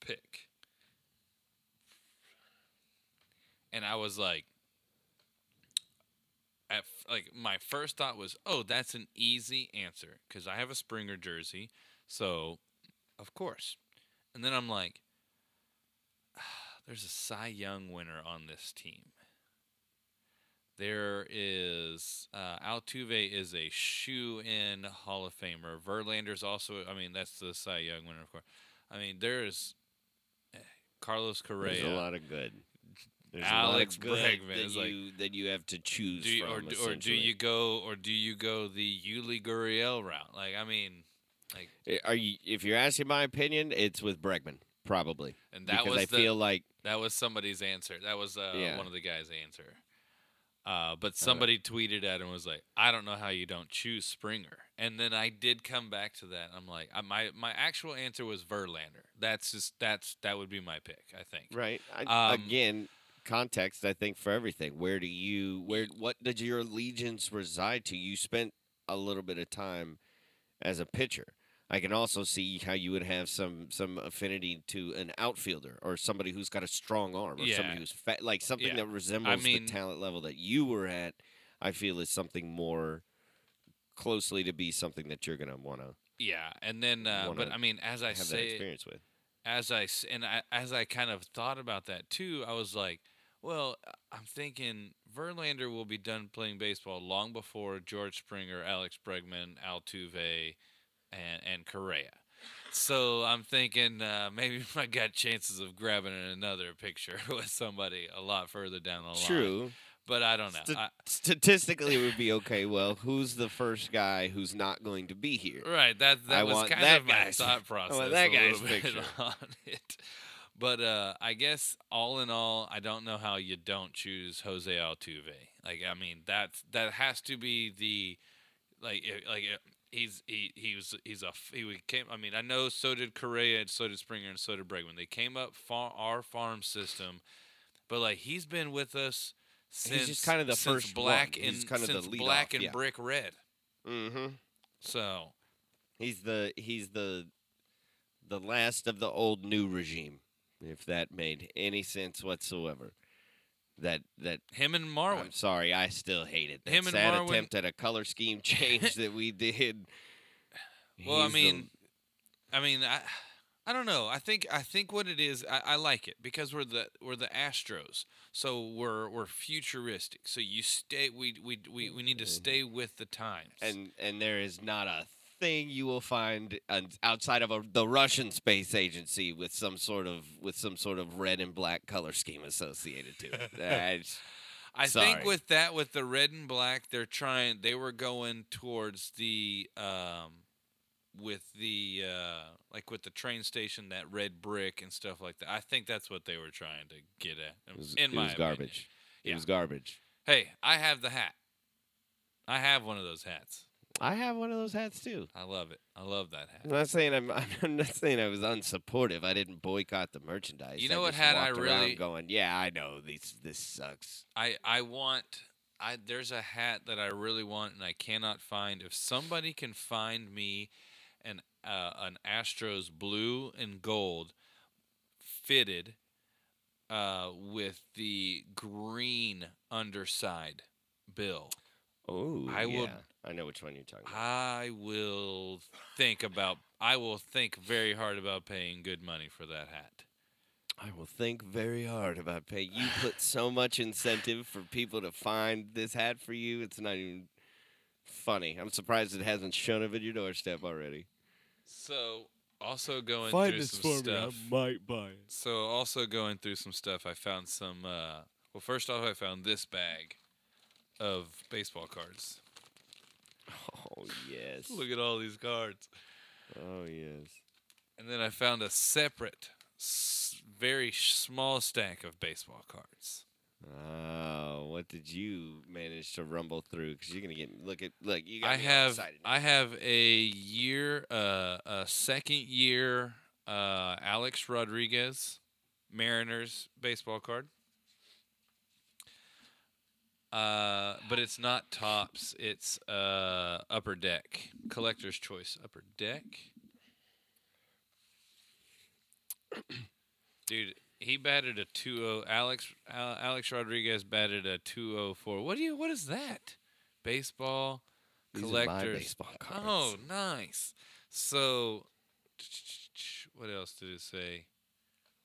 pick? And I was like, my first thought was, oh, that's an easy answer, because I have a Springer jersey, so of course. And then I'm like, there's a Cy Young winner on this team. There is Altuve is a shoe-in Hall of Famer. Verlander's also, I mean, that's the Cy Young winner, of course. I mean, there's Carlos Correa. There's a lot of good. There's Alex Bregman that you have to choose from. Or do you go the Yuli Gurriel route? If you're asking my opinion, it's with Bregman. Probably. And that was that was somebody's answer. That was one of the guys' answer. But somebody tweeted at him and was like, I don't know how you don't choose Springer. And then I did come back to that. I'm like, my actual answer was Verlander. That would be my pick, I think. Right. Again, context, I think, for everything. What did your allegiance reside to? You spent a little bit of time as a pitcher. I can also see how you would have some affinity to an outfielder or somebody who's got a strong arm or somebody who's fat, like something that resembles the talent level that you were at. I feel is something more closely to be something that you're gonna want to. Yeah, and then as I kind of thought about that too, I was like, well, I'm thinking Verlander will be done playing baseball long before George Springer, Alex Bregman, Altuve. And Correa. So I'm thinking maybe I got chances of grabbing another picture with somebody a lot further down the line. True. But I don't know. Statistically, it would be okay. Well, who's the first guy who's not going to be here? Right. That was kind of my thought process. I want that guy's picture on it. But I guess all in all, I don't know how you don't choose Jose Altuve. Like, I mean, that has to be the like. I know so did Correa, and so did Springer, and so did Bregman. They came up our farm system, but like he's been with us since he's just kind of the first black and brick red. Mm-hmm. So he's the last of the old new regime, if that made any sense whatsoever. That him and Marwin. I'm sorry, I still hate it. That sad attempt at a color scheme change that we did. Well, I don't know. I think what it is, I like it because we're the Astros, so we're futuristic. So you stay. We need to stay with the times. And there is not a thing you will find outside of the Russian space agency with some sort of red and black color scheme associated to it. I think with the red and black, they were going towards the with the train station, that red brick and stuff like that. I think that's what they were trying to get at. It was garbage. Yeah. It was garbage. Hey, I have the hat. I have one of those hats. I have one of those hats too. I love it. I love that hat. I'm not saying I was unsupportive. I didn't boycott the merchandise. You know what hat I really going? Yeah, I know this sucks. There's a hat that I really want and I cannot find. If somebody can find me an Astros blue and gold fitted with the green underside bill. Oh, I will. I know which one you're talking about. I will think very hard about paying good money for that hat. I will think very hard about paying. You put so much incentive for people to find this hat for you. It's not even funny. I'm surprised it hasn't shown up at your doorstep already. So, also going through some stuff. I might buy it. So, also going through some stuff, I found some. Well, first off, I found this bag of baseball cards. Oh, yes. Look at all these cards. Oh, yes. And then I found a separate, very small stack of baseball cards. Oh, what did you manage to rumble through? Because you're going to get, look, you got excited. I have a second year Alex Rodriguez Mariners baseball card. But it's not Topps. It's Upper Deck, Collector's Choice Upper Deck. Dude, he batted a 2-0. Alex Rodriguez batted a 204. What is that? Baseball collectors. These are my baseball cards. Oh, nice. So, what else did it say?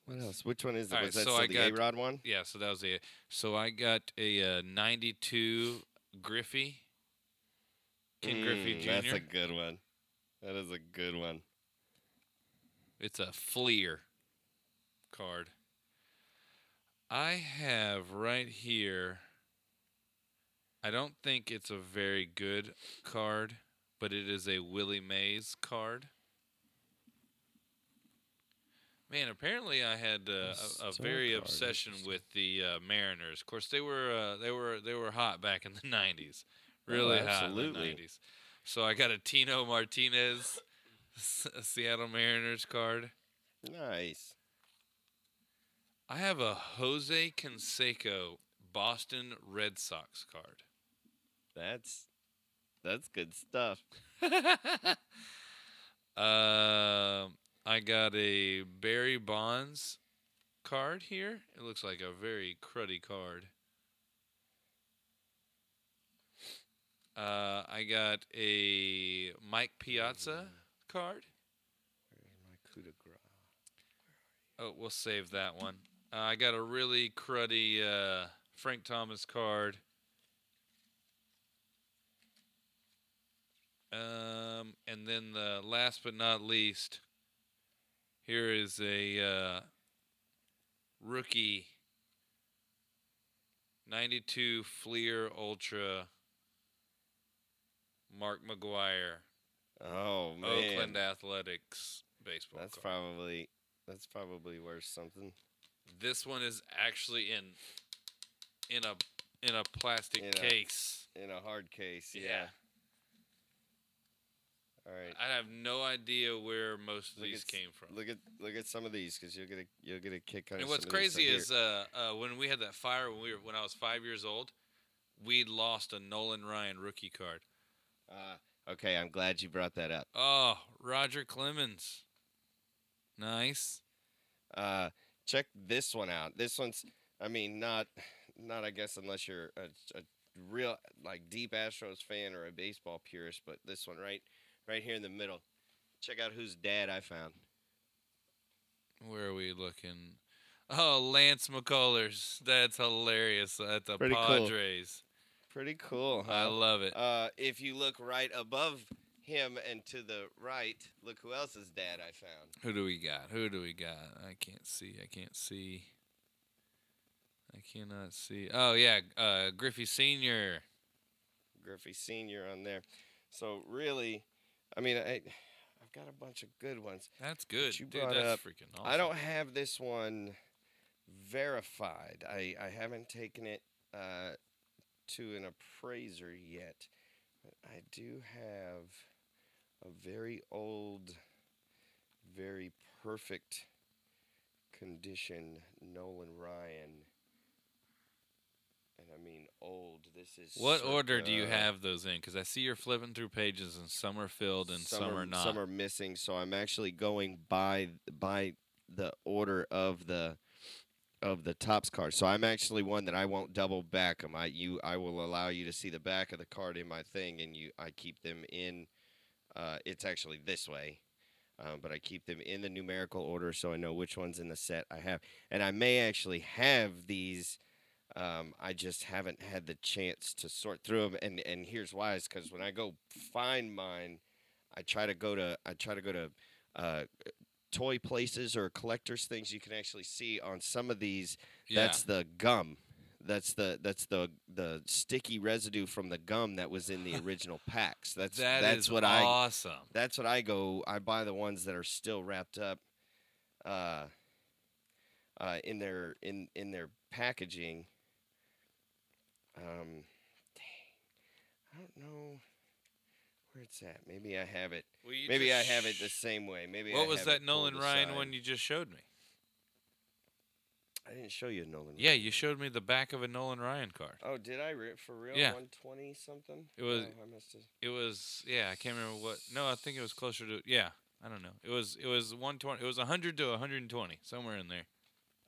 What else? Which one is it? Was that still the A-Rod one? Yeah, so that was the. So I got a 92 Griffey. Ken Griffey Jr. That's a good one. That is a good one. It's a Fleer card. I have right here. I don't think it's a very good card, but it is a Willie Mays card. Man, apparently I had a very obsession with the Mariners. Of course, they were hot back in the 90s, really hot in the 90s. So I got a Tino Martinez Seattle Mariners card. Nice. I have a Jose Canseco Boston Red Sox card. That's good stuff. I got a Barry Bonds card here. It looks like a very cruddy card. I got a Mike Piazza card. Where's my coup de grace? Oh, we'll save that one. I got a really cruddy Frank Thomas card. And then the last but not least, here is a rookie 92 Fleer Ultra Mark McGwire. Oh man, Oakland Athletics baseball. That's card. That's probably worth something. This one is actually in a plastic case. In a hard case, yeah. All right. I have no idea where most of these came from. Look at some of these because you'll get a kick out of. And what's crazy is when we had that fire when I was 5 years old, we lost a Nolan Ryan rookie card. Okay, I'm glad you brought that up. Oh, Roger Clemens, nice. Check this one out. This one's, I mean, not I guess unless you're a real like deep Astros fan or a baseball purist, but this one right here in the middle. Check out whose dad I found. Where are we looking? Oh, Lance McCullers. That's hilarious. At the Padres. Cool. Pretty cool, huh? I love it. If you look right above him and to the right, look who else's dad I found. Who do we got? I can't see. I cannot see. Oh, yeah. Griffey Sr. Griffey Sr. on there. So, really... I mean, I've got a bunch of good ones. That's good. Dude, that's freaking awesome. I don't have this one verified. I haven't taken it to an appraiser yet. But I do have a very old, very perfect condition Nolan Ryan. I mean, old. This is. What order do you have those in? Because I see you're flipping through pages, and some are filled, and some are not. Some are missing. So I'm actually going by the order of the Topps card. So I'm actually one that I won't double back them. I will allow you to see the back of the card in my thing, and I keep them in. It's actually this way, but I keep them in the numerical order, so I know which ones in the set I have, and I may actually have these. I just haven't had the chance to sort through them, and here's why: is because when I go find mine, I try to go to toy places or collectors things. You can actually see on some of these that's the gum, that's the sticky residue from the gum that was in the original packs. That's awesome. That's what I go. I buy the ones that are still wrapped up, in their packaging. Dang, I don't know where it's at. Maybe I have it. Well, maybe I have it the same way. Maybe. What was that Nolan Ryan one you just showed me? I didn't show you a Nolan. Yeah, Ryan. You showed me the back of a Nolan Ryan card. Oh, did I? For real? Yeah. 120 something. It was. Oh, I must have. It was. Yeah, I can't remember what. No, I think it was closer to. Yeah, I don't know. It was 120. It was 100 to 120 somewhere in there.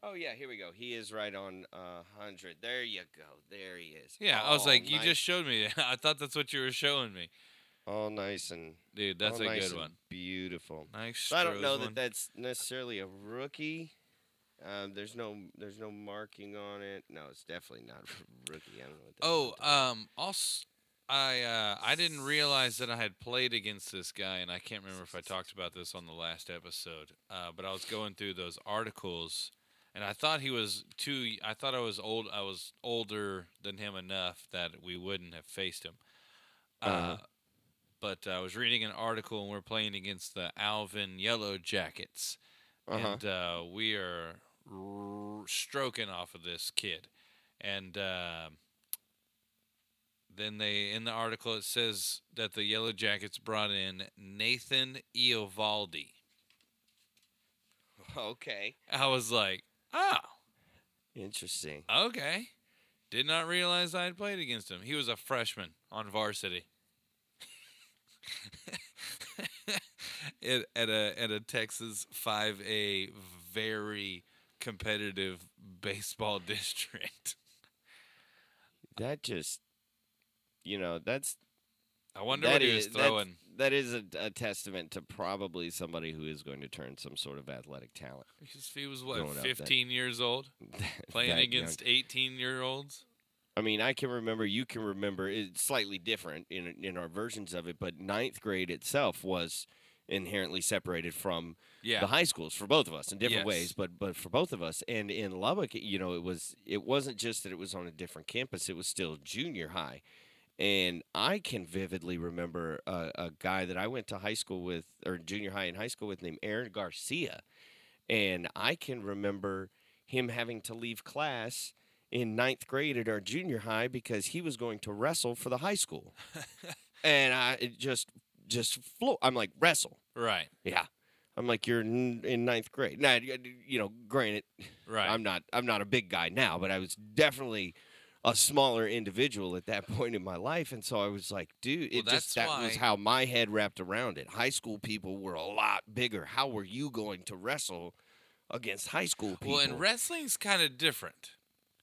Oh, yeah, here we go. He is right on 100. There you go. There he is. Yeah, I was like, you just showed me. I thought that's what you were showing me. All nice and dude, that's a good one. Beautiful. Nice. So I don't know that that's necessarily a rookie. There's no marking on it. No, it's definitely not a rookie. I don't know what that is. Oh, also, I didn't realize that I had played against this guy, and I can't remember if I talked about this on the last episode. But I was going through those articles. And I thought he was too. I thought I was old. I was older than him enough that we wouldn't have faced him. But I was reading an article, and we're playing against the Alvin Yellow Jackets, and we are stroking off of this kid. And then they, in the article, it says that the Yellow Jackets brought in Nathan Eovaldi. Okay. I was like, oh. Interesting. Okay. Did not realize I had played against him. He was a freshman on varsity. at a Texas 5A very competitive baseball district. That just, you know, that's. I wonder what he was throwing. That is a testament to probably somebody who is going to turn some sort of athletic talent. He was, what, 15 years old? Playing against 18-year-olds? I mean, I can remember, you can remember, it's slightly different in our versions of it, but ninth grade itself was inherently separated from the high schools for both of us in different ways, but for both of us. And in Lubbock, you know, it wasn't just that it was on a different campus, it was still junior high. And I can vividly remember a guy that I went to high school with, or junior high and high school with, named Aaron Garcia. And I can remember him having to leave class in ninth grade at our junior high because he was going to wrestle for the high school. And I'm like, wrestle? Right. Yeah. I'm like, you're in ninth grade. Now, you know, granted, right. I'm not a big guy now, but I was definitely a smaller individual at that point in my life, and so I was like, dude, that was how my head wrapped around it. High school people were a lot bigger. How were you going to wrestle against high school people? Well, and wrestling's kind of different.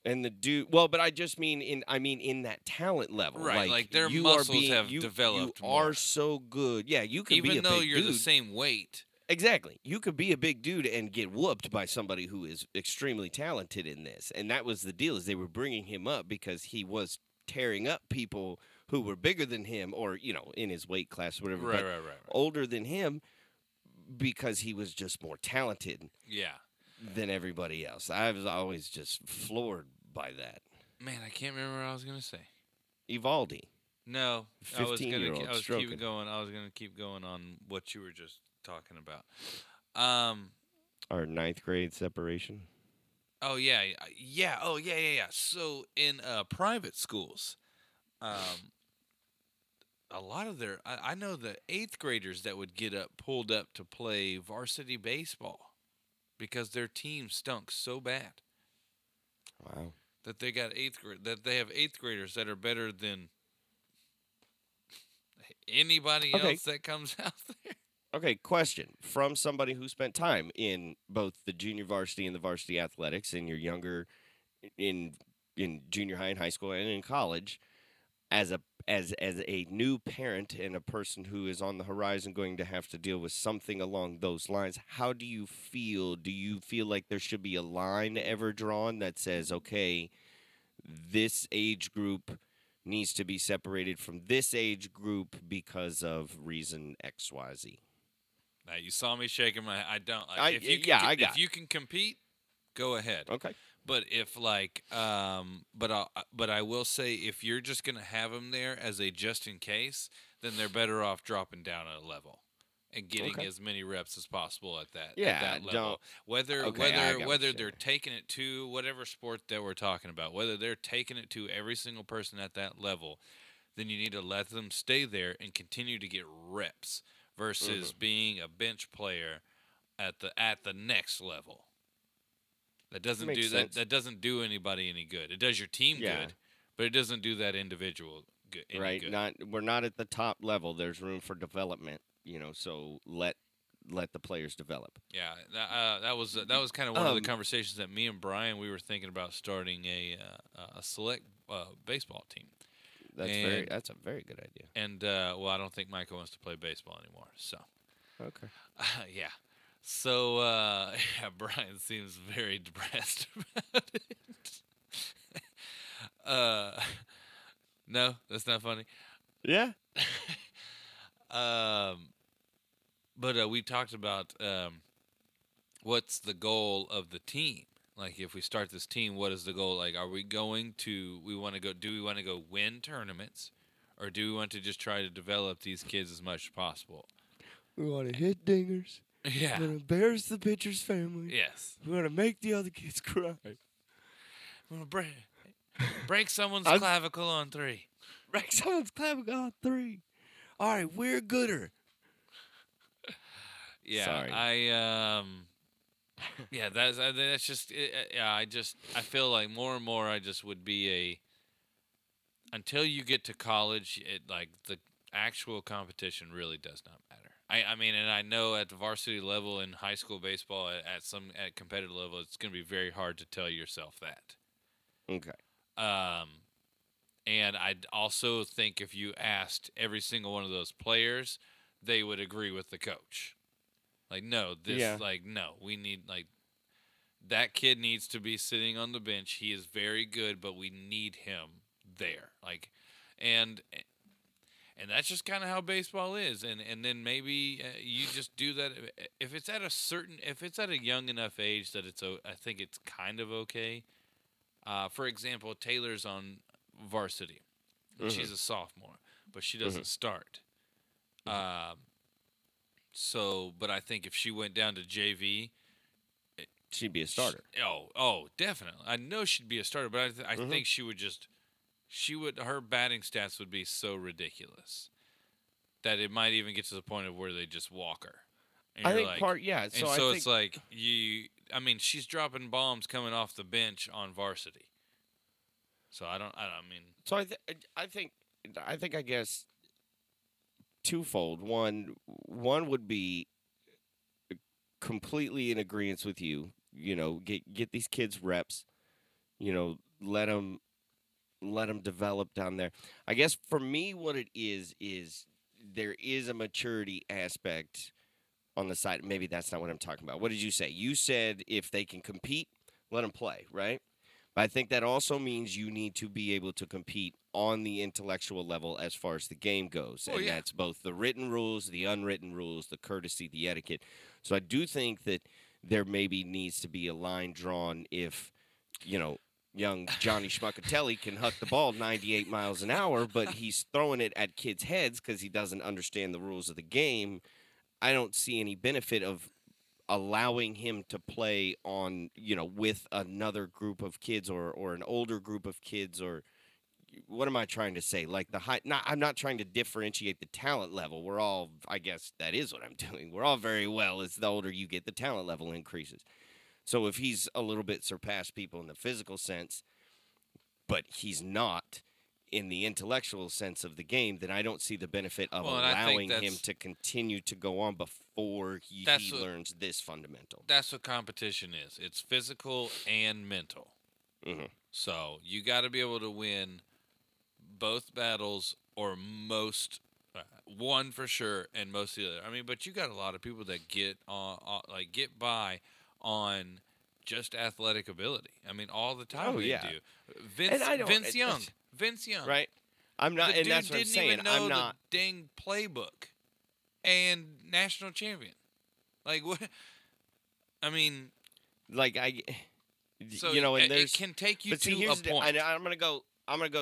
And the dude, well, but I just mean in that talent level, right? Like their muscles developed. You more. Are so good, yeah. You can even be a though big you're dude. The same weight. Exactly. You could be a big dude and get whooped by somebody who is extremely talented in this. And that was the deal, is they were bringing him up because he was tearing up people who were bigger than him or, you know, in his weight class or whatever. Right. Older than him because he was just more talented than everybody else. I was always just floored by that. Man, I can't remember what I was going to say. Eovaldi. No. 15-year-old I was going to keep going on what you were just talking about. Our ninth grade separation. Oh yeah, yeah. Oh yeah. So in private schools, a lot of their I know the eighth graders that would get pulled up to play varsity baseball because their team stunk so bad. Wow. That they got have eighth graders that are better than anybody else that comes out there. Okay, question from somebody who spent time in both the junior varsity and the varsity athletics, and you're younger in junior high and high school and in college, as a new parent and a person who is on the horizon going to have to deal with something along those lines. How do you feel? Do you feel like there should be a line ever drawn that says, okay, this age group needs to be separated from this age group because of reason X, Y, Z? Now, you saw me shaking my head. I don't. Like, if you can compete, go ahead. Okay. But if like, I will say, if you're just gonna have them there as a just in case, then they're better off dropping down a level and getting as many reps as possible at that. Yeah. At that level. Whether they're taking it to whatever sport that we're talking about, whether they're taking it to every single person at that level, then you need to let them stay there and continue to get reps. Versus being a bench player at the next level. That doesn't do sense. That doesn't do anybody any good. It does your team good, but it doesn't do that individual good. Right. We're not at the top level. There's room for development, you know. So let the players develop. Yeah, that was kind of one of the conversations that me and Brian we were thinking about starting a select baseball team. That's a very good idea. And I don't think Michael wants to play baseball anymore. So. Okay. Yeah. So Brian seems very depressed about it. No, that's not funny. Yeah. But we talked about what's the goal of the team. Like, if we start this team, what is the goal? Like, are we going to? Do we want to go win tournaments, or do we want to just try to develop these kids as much as possible? We want to hit dingers. Yeah. We're going to embarrass the pitcher's family. Yes. We're going to make the other kids cry. We're going to break someone's clavicle on three. Break someone's clavicle on three. All right, we're gooder. Yeah. Sorry. Yeah, that's just it, yeah, I feel like more and more I just would be until you get to college, it like the actual competition really does not matter. I mean, and I know at the varsity level in high school baseball at competitive level, it's going to be very hard to tell yourself that. Okay. And I also think if you asked every single one of those players, they would agree with the coach. Like, no, this, yeah. Like, no, we need, like, that kid needs to be sitting on the bench. He is very good, but we need him there. Like, and that's just kind of how baseball is. And then maybe you just do that. If it's at a young enough age that I think it's kind of okay. For example, Taylor's on varsity. Mm-hmm. She's a sophomore, but she doesn't mm-hmm. start. Mm-hmm. But I think if she went down to JV, she'd be a starter. Oh, definitely. I know she'd be a starter, but I mm-hmm. think she would just, her batting stats would be so ridiculous that it might even get to the point of where they just walk her. And I think like, part, yeah. So, and so I it's like you. I mean, she's dropping bombs coming off the bench on varsity. So I don't mean. So I think I guess. Twofold. One would be completely in agreement with you. You know, get these kids reps. You know, let them develop down there. I guess for me, what it is there is a maturity aspect on the side. Maybe that's not what I'm talking about. What did you say? You said if they can compete, let them play, right? But I think that also means you need to be able to compete on the intellectual level as far as the game goes. And yeah. That's both the written rules, the unwritten rules, the courtesy, the etiquette. So I do think that there maybe needs to be a line drawn if, you know, young Johnny Schmuckatelli can huck the ball 98 miles an hour, but he's throwing it at kids' heads because he doesn't understand the rules of the game. I don't see any benefit of allowing him to play on, you know, with another group of kids or an older group of kids or what am I trying to say? Like the high, I'm not trying to differentiate the talent level. We're all, I guess that is what I'm doing. We're all very well as the older you get, the talent level increases. So if he's a little bit surpassed people in the physical sense, but he's not in the intellectual sense of the game, then I don't see the benefit of allowing him to continue to go on before he learns this fundamental. That's what competition is. It's physical and mental. Mm-hmm. So you got to be able to win both battles or most one for sure and most of the other. I mean, but you got a lot of people that get by on just athletic ability. I mean, all the time do. Vince Young. Right. I'm not, and that's what I'm saying. Even know I'm not. The dang playbook and national champion. Like, what? I mean. Like, so you know, and it can take you to a point. I'm going to go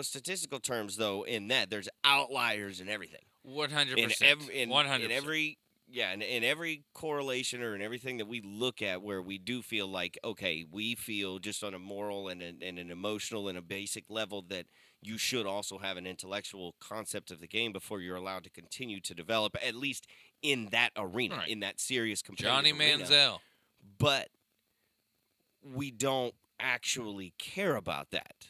statistical terms, though, in that there's outliers in everything. 100%. In every correlation or in everything that we look at where we do feel like, okay, we feel just on a moral and an emotional and a basic level that you should also have an intellectual concept of the game before you're allowed to continue to develop, at least in that arena, right. In that serious competitive Johnny Manziel. Arena. But we don't actually care about that.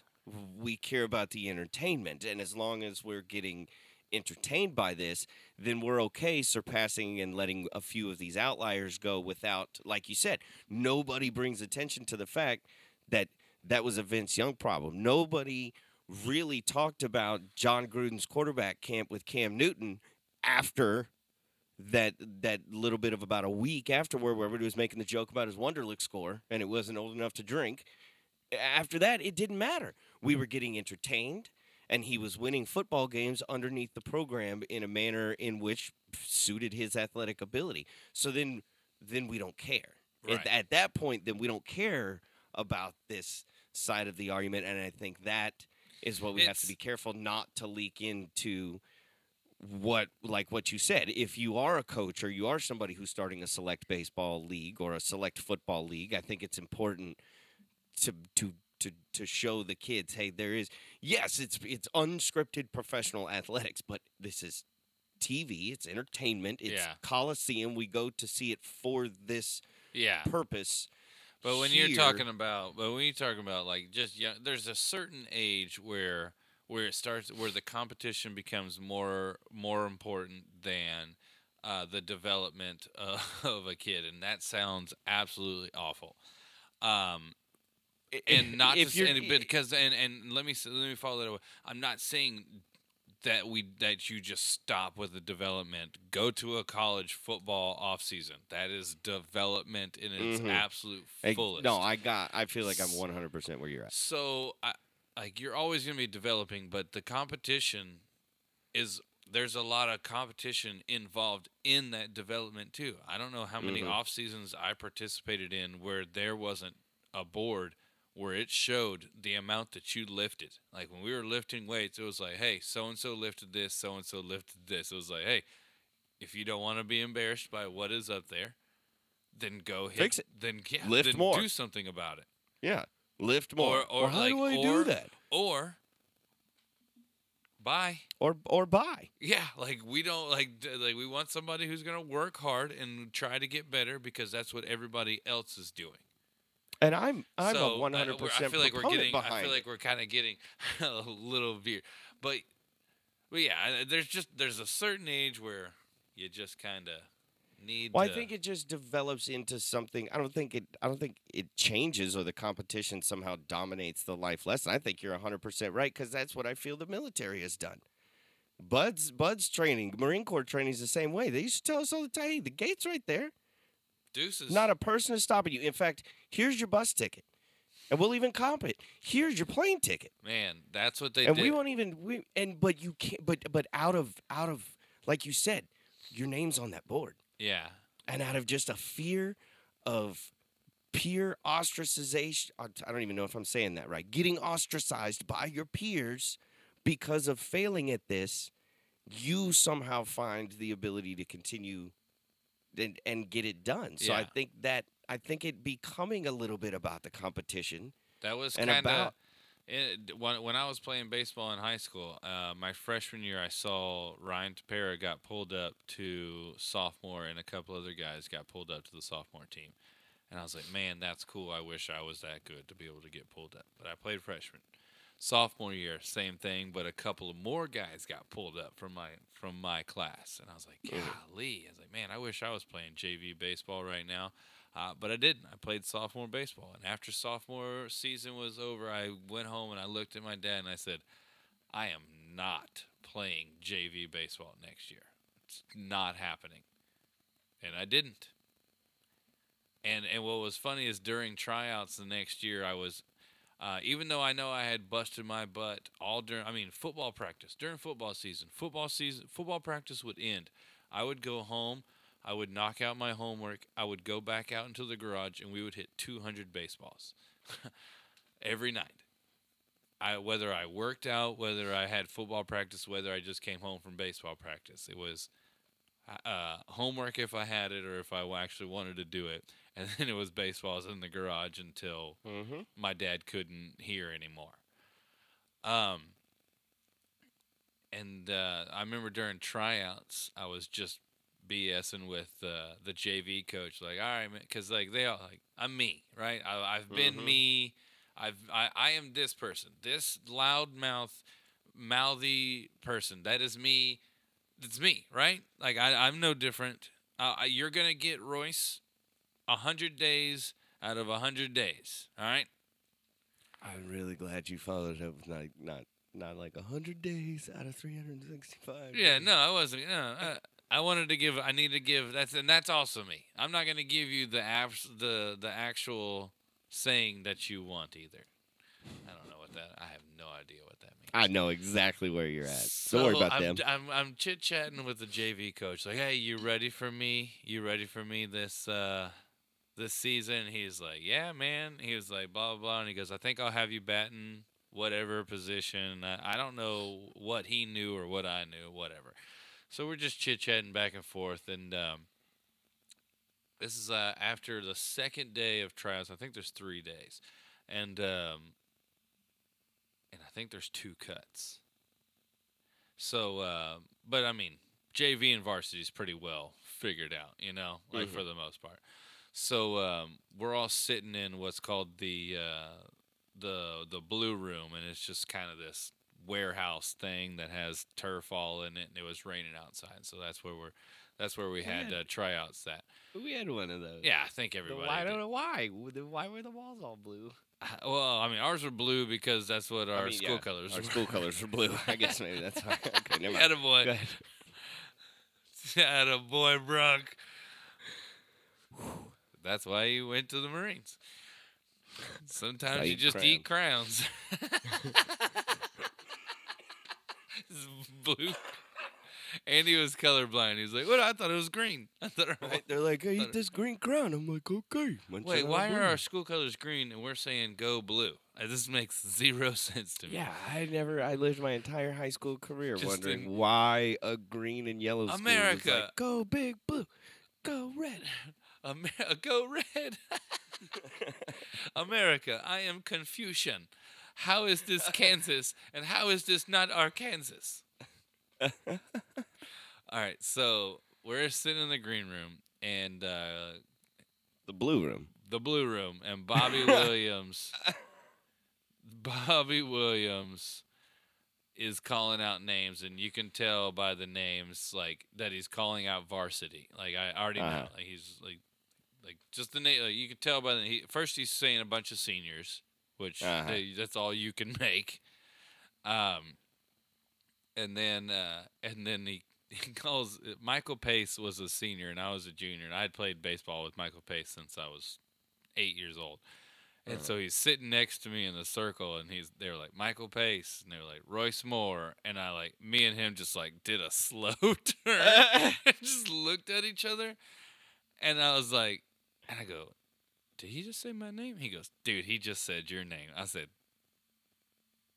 We care about the entertainment, and as long as we're getting entertained by this, then we're okay surpassing and letting a few of these outliers go without, like you said, nobody brings attention to the fact that that was a Vince Young problem. Nobody really talked about John Gruden's quarterback camp with Cam Newton after that little bit of about a week afterward where everybody was making the joke about his Wonderlic score and it wasn't old enough to drink. After that, it didn't matter. We were getting entertained. And he was winning football games underneath the program in a manner in which suited his athletic ability. So then we don't care. Right. At that point, then we don't care about this side of the argument. And I think that is what we have to be careful not to leak into what you said. If you are a coach or you are somebody who's starting a select baseball league or a select football league, I think it's important to show the kids, hey, there is, yes, it's unscripted professional athletics, but this is TV, it's entertainment, it's Coliseum. We go to see it for this purpose. But when you're talking about like just young, there's a certain age where it starts, where the competition becomes more important than the development of a kid, and that sounds absolutely awful. And not if to, and, because and let me follow that away. I'm not saying that you just stop with the development. Go to a college football offseason. That is development in its absolute fullest. I feel like I'm 100% where you're at. So, you're always going to be developing, but the competition is – there's a lot of competition involved in that development too. I don't know how many off seasons I participated in where there wasn't a board where it showed the amount that you lifted. Like when we were lifting weights, it was like, hey, so-and-so lifted this, so-and-so lifted this. It was like, hey, if you don't want to be embarrassed by what is up there, then go hit it. Then, lift then more. Do something about it. Yeah. Lift more. Or how do I do that? Or buy. Or buy. Yeah, like we don't like we want somebody who's going to work hard and try to get better because that's what everybody else is doing. And I'm so, a 100% proponent behind. I feel like we're kind of getting a little veer, but yeah, there's a certain age where you just kind of need. Well, I think it just develops into something. I don't think it changes or the competition somehow dominates the life lesson. I think you're 100% right because that's what I feel the military has done. Bud's training, Marine Corps training is the same way. They used to tell us all the time, hey, the gate's right there. Deuces. Not a person is stopping you. In fact, here's your bus ticket, and we'll even comp it. Here's your plane ticket. Man, that's what they did. And we won't even. But you can't. But out of like you said, your name's on that board. Yeah. And out of just a fear of peer ostracization, I don't even know if I'm saying that right. Getting ostracized by your peers because of failing at this, you somehow find the ability to continue. And get it done. So yeah. I think it becoming a little bit about the competition. That was kind of when I was playing baseball in high school. My freshman year, I saw Ryan Tapera got pulled up to sophomore, and a couple other guys got pulled up to the sophomore team. And I was like, man, that's cool. I wish I was that good to be able to get pulled up. But I played freshman. Sophomore year, same thing, but a couple of more guys got pulled up from my class, and I was like, golly, I was like, man, I wish I was playing JV baseball right now, but I didn't. I played sophomore baseball, and after sophomore season was over, I went home and I looked at my dad and I said, I am not playing JV baseball next year. It's not happening, and I didn't. And what was funny is during tryouts the next year, I was. Even though I know I had busted my butt all during football practice, during football season, football practice would end. I would go home. I would knock out my homework. I would go back out into the garage, and we would hit 200 baseballs every night. Whether I worked out, whether I had football practice, whether I just came home from baseball practice, it was homework if I had it or if I actually wanted to do it. And then it was baseballs in the garage until my dad couldn't hear anymore. I remember during tryouts, I was just BSing with the JV coach, like, all right, man, because like they all like I'm me, right? I've been me. I am this person, this mouthy person. That is me. It's me, right? Like I'm no different. You're gonna get Royce. 100 days out of 100 days. All right. I'm really glad you followed up with not like 100 days out of 365. Yeah, days. No, I wasn't. No, I wanted to give. I need to give. That's also me. I'm not gonna give you the actual saying that you want either. I don't know what that. I have no idea what that means. I know exactly where you're at. So don't worry about them. I'm chit chatting with the JV coach. Like, hey, you ready for me? You ready for me this? This season, he's like, yeah, man. He was like, blah, blah, blah. And he goes, I think I'll have you batting whatever position. I don't know what he knew or what I knew, whatever. So we're just chit-chatting back and forth, and this is after the second day of trials. I think there's 3 days, and I think there's 2 cuts. So, but I mean, JV and varsity is pretty well figured out, you know, like for the most part. So we're all sitting in what's called the blue room, and it's just kind of this warehouse thing that has turf all in it, and it was raining outside, so that's where we had tryouts. That we had one of those. Yeah, I think everybody. I don't know why. Why were the walls all blue? Well, I mean, ours were blue because that's what our school colors. Our school colors were blue. I guess maybe that's why. Okay, never mind. Attaboy. Go ahead. Attaboy, Brock. That's why you went to the Marines. Sometimes you just eat crowns. Blue. Andy was colorblind. He was like, "What? I thought it was green." They're like, "I eat this green crown." I'm like, "Okay." Wait, why are our school colors green and we're saying go blue? This makes zero sense to me. Yeah, I lived my entire high school career just wondering why a green and yellow school was like, go big blue, go red. America, go red. America, I am Confucian. How is this Kansas, and how is this not Arkansas? All right, so we're sitting in the green room, and the blue room, and Bobby Williams. Bobby Williams is calling out names, and you can tell by the names like that he's calling out varsity. Like I already know, like, he's like just the name. Like, you can tell by first he's saying a bunch of seniors, which that's all you can make. And then he calls Michael Pace was a senior and I was a junior, and I had played baseball with Michael Pace since I was 8 years old. And so he's sitting next to me in the circle, and they're like Michael Pace, and they're like Royce Moore, and me and him just like did a slow turn, just looked at each other, and I was like, and I go, did he just say my name? He goes, dude, he just said your name. I said,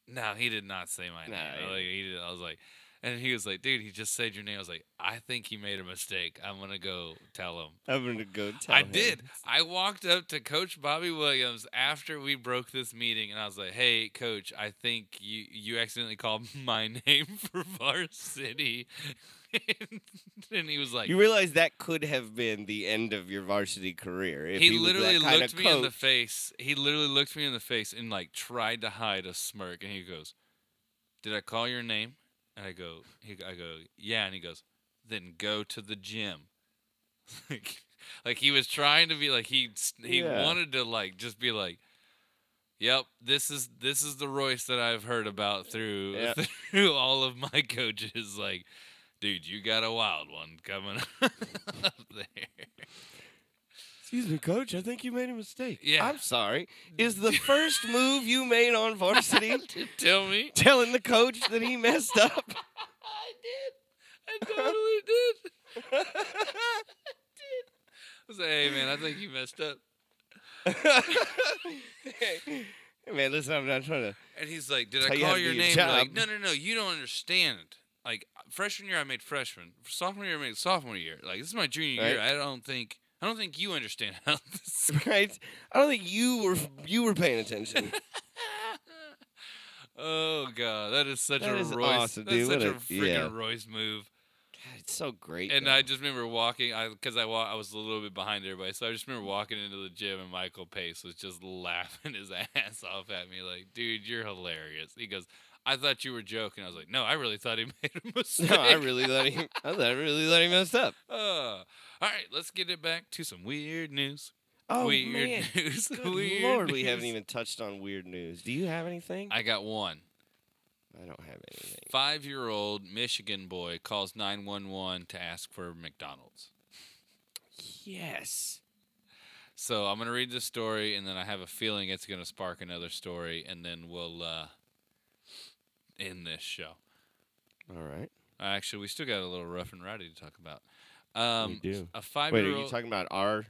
no, he did not say my name. Like, he did. I was like, and he was like, dude, he just said your name. I was like, I think he made a mistake. I'm going to go tell him. I did. I walked up to Coach Bobby Williams after we broke this meeting, and I was like, hey, Coach, I think you accidentally called my name for varsity. And he was like, you realize that could have been the end of your varsity career. If he literally looked me in the face. He literally looked me in the face and like tried to hide a smirk. And he goes, did I call your name? And I go, yeah. And he goes, then go to the gym. like he was trying to be like he wanted to like just be like, yep, this is the Royce that I've heard about through all of my coaches. Like, dude, you got a wild one coming up there. Excuse me, Coach. I think you made a mistake. Yeah. I'm sorry. Is the first move you made on varsity telling the coach that he messed up? I did. I totally did. I was like, hey, man, I think you messed up. Hey. Man, listen, I'm not trying to. And he's like, did I call your name? Like, no, you don't understand. Like, freshman year, I made freshman. Sophomore year, I made sophomore year. Like, this is my junior year. I don't think you understand how this is. Right? I don't think you were paying attention. Oh, God. That is such a Royce. Awesome, that's such a freaking Royce move. God, it's so great. And though. I just remember walking, because I was a little bit behind everybody, so I just remember walking into the gym, and Michael Pace was just laughing his ass off at me like, dude, you're hilarious. He goes, I thought you were joking. I was like, no, I really thought he made a mistake. No, I really thought he messed up. All right, let's get it back to some weird news. Oh, weird man. News. Good weird Lord, news. We haven't even touched on weird news. Do you have anything? I got one. I don't have anything. 5-year-old Michigan boy calls 911 to ask for McDonald's. Yes. So I'm going to read this story, and then I have a feeling it's going to spark another story, and then we'll... in this show. All right. Actually, we still got a little rough and rowdy to talk about. We do. A 5-year-old. Wait, are you talking about our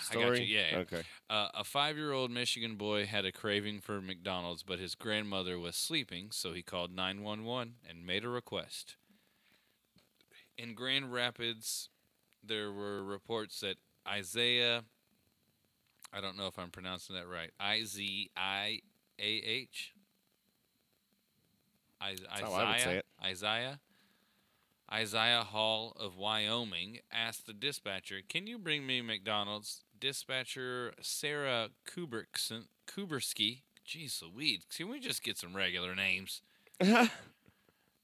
story? I got you. Yeah. Okay. A 5-year-old Michigan boy had a craving for McDonald's, but his grandmother was sleeping, so he called 911 and made a request. In Grand Rapids, there were reports that Isaiah, I don't know if I'm pronouncing that right, I-Z-I-A-H? That's how I would say it. Isaiah Hall of Wyoming asked the dispatcher, "Can you bring me McDonald's?" Dispatcher Sarah Kuberski, geez Louise, can we just get some regular names?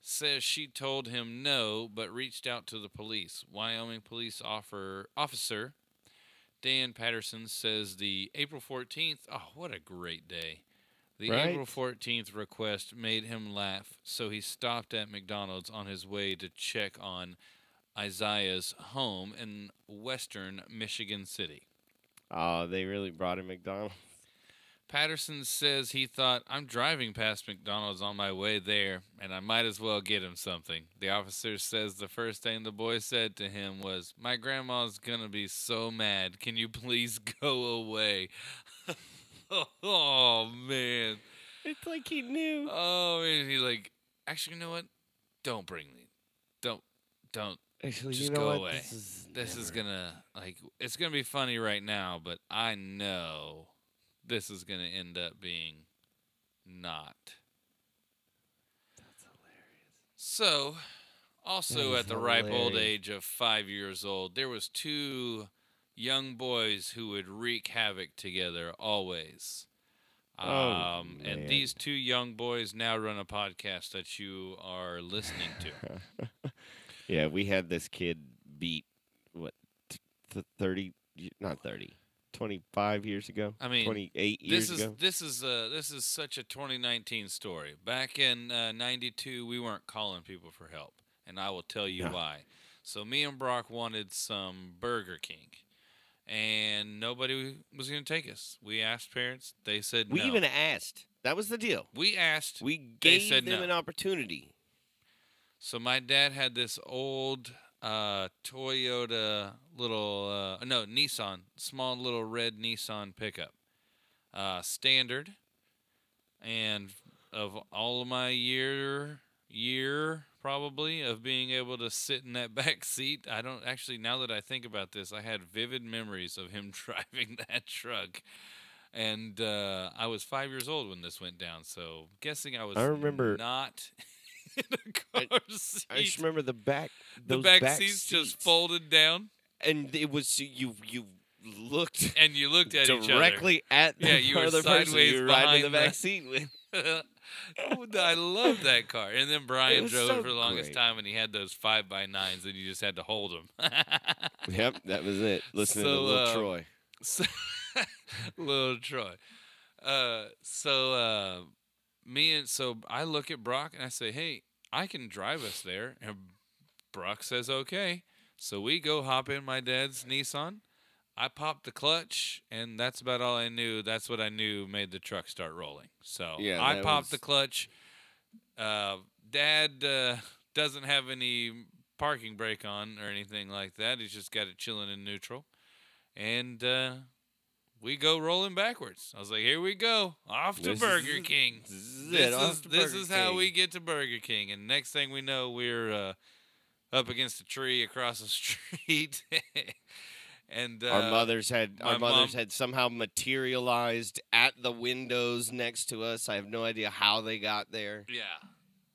Says she told him no, but reached out to the police. Wyoming police officer Dan Patterson says the April 14th, oh, what a great day. The right? April 14th request made him laugh, so he stopped at McDonald's on his way to check on Isaiah's home in western Michigan City. Oh, they really brought him McDonald's. Patterson says he thought, "I'm driving past McDonald's on my way there, and I might as well get him something." The officer says the first thing the boy said to him was, "My grandma's gonna be so mad. Can you please go away?" Oh, man. It's like he knew. Oh, and he's like, "Actually, you know what? Don't bring me. Don't. Actually, just you know go what? Away. This is gonna, like, it's gonna be funny right now, but I know this is going to end up being not." That's hilarious. So, also at the hilarious. Ripe old age of 5 years old, there was two young boys who would wreak havoc together always. Oh, man. And these two young boys now run a podcast that you are listening to. Yeah, we had this kid beat, 25 years ago? I mean, 28 years ago? This is such a 2019 story. Back in 92, we weren't calling people for help, and I will tell you why. So me and Brock wanted some Burger King, and nobody was going to take us. We asked parents. They said no. We even asked. That was the deal. We asked. We gave them an opportunity. So my dad had this old Toyota little, Nissan, small little red Nissan pickup, standard. And of all of my year probably of being able to sit in that back seat, I don't actually, now that I think about this, I had vivid memories of him driving that truck. And, I was 5 years old when this went down. So guessing I remember not in a car seat. I just remember the back seats just folded down, and it was you looked and you looked at each other directly at the other person you were riding in the back seat with. I love that car. And then Brian drove it for the longest time, and he had those 5x9s, and you just had to hold them. Yep, that was it. Listening to Little Troy. Little Troy. So I look at Brock and I say, "Hey, I can drive us there." And Brock says, "Okay." So we go hop in my dad's Nissan. I popped the clutch, and that's about all I knew. That's what I knew made the truck start rolling. So yeah, I popped the clutch. Dad doesn't have any parking brake on or anything like that. He's just got it chilling in neutral. And we go rolling backwards. I was like, "Here we go. Off to Burger King. This is how we get to Burger King." And next thing we know, we're up against a tree across the street. And our mothers had somehow materialized at the windows next to us. I have no idea how they got there. Yeah.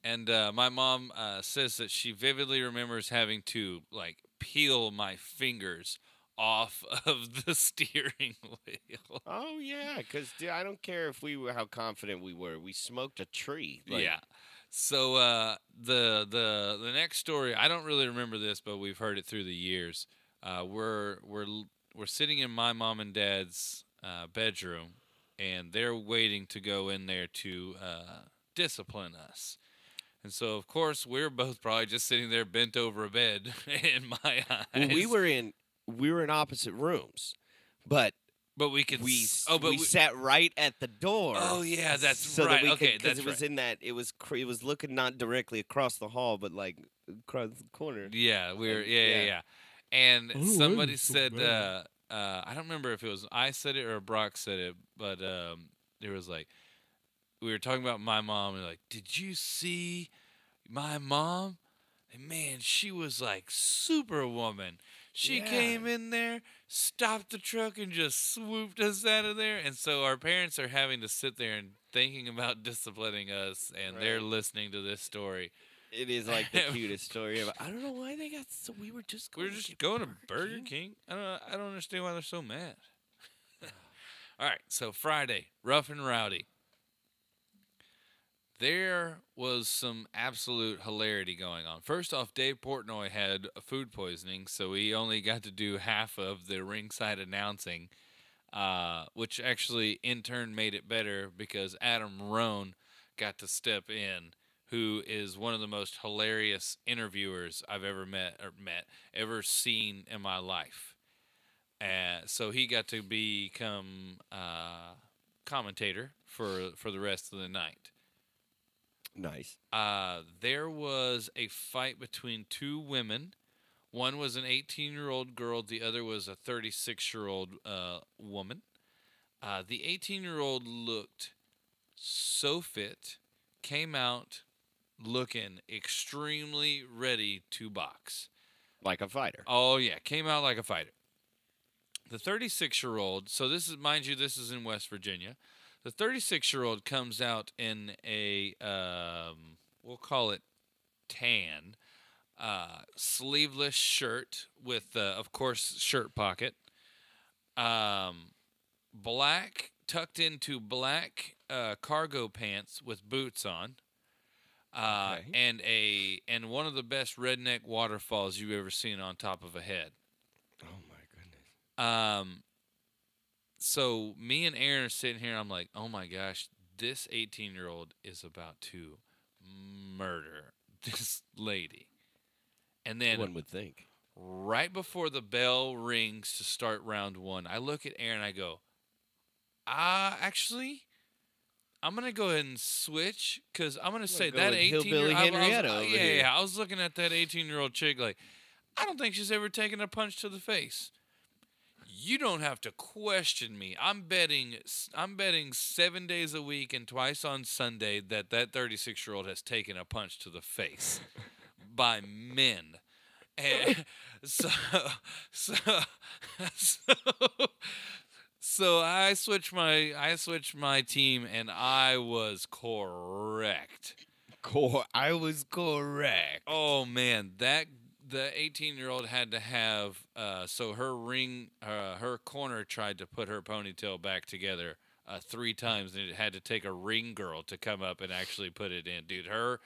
And my mom says that she vividly remembers having to, like, peel my fingers off of the steering wheel. Oh yeah, because I don't care if we were how confident we were. We smoked a tree. So the next story, I don't really remember this, but we've heard it through the years. We're sitting in my mom and dad's bedroom, and they're waiting to go in there to discipline us. And so of course we're both probably just sitting there bent over a bed in my eyes. Well, we were in opposite rooms, but we could. We sat right at the door. Oh yeah, that's so right. It was looking not directly across the hall, but like across the corner. Yeah, yeah. And somebody said, I don't remember if it was I said it or Brock said it, but it was like we were talking about my mom and like, "Did you see my mom? And man, she was like Superwoman. She came in there, stopped the truck, and just swooped us out of there. And so our parents are having to sit there and thinking about disciplining us, and they're listening to this story. It is like the cutest story ever. I don't know why they got so. We were just going to Burger King. I don't understand why they're so mad. All right, so Friday, Rough and Rowdy. There was some absolute hilarity going on. First off, Dave Portnoy had food poisoning, so he only got to do half of the ringside announcing, which actually in turn made it better because Adam Rohn got to step in, who is one of the most hilarious interviewers I've ever seen in my life. So he got to become commentator for the rest of the night. Nice. There was a fight between two women. One was an 18-year-old girl. The other was a 36-year-old woman. The 18-year-old looked so fit, came out looking extremely ready to box. Like a fighter. Oh, yeah. Came out like a fighter. The 36-year-old, so this is, mind you, this is in West Virginia. The 36-year-old comes out in a, we'll call it tan, sleeveless shirt with, of course, shirt pocket. Black, tucked into black cargo pants with boots on. Okay. And one of the best redneck waterfalls you've ever seen on top of a head. Oh, my goodness. So me and Aaron are sitting here, and I'm like, oh, my gosh, this 18-year-old is about to murder this lady. And then one would think. Right before the bell rings to start round one, I look at Aaron, I go, actually, I'm going to go ahead and switch because I'm going to say that 18-year-old. I was looking at that 18-year-old chick like, I don't think she's ever taken a punch to the face. You don't have to question me. I'm betting 7 days a week and twice on Sunday that 36-year-old has taken a punch to the face by men. And so I switched my team, and I was correct. I was correct. Oh man, that. The 18-year-old had to have, so her ring, her corner tried to put her ponytail back together 3 times, and it had to take a ring girl to come up and actually put it in. Dude, her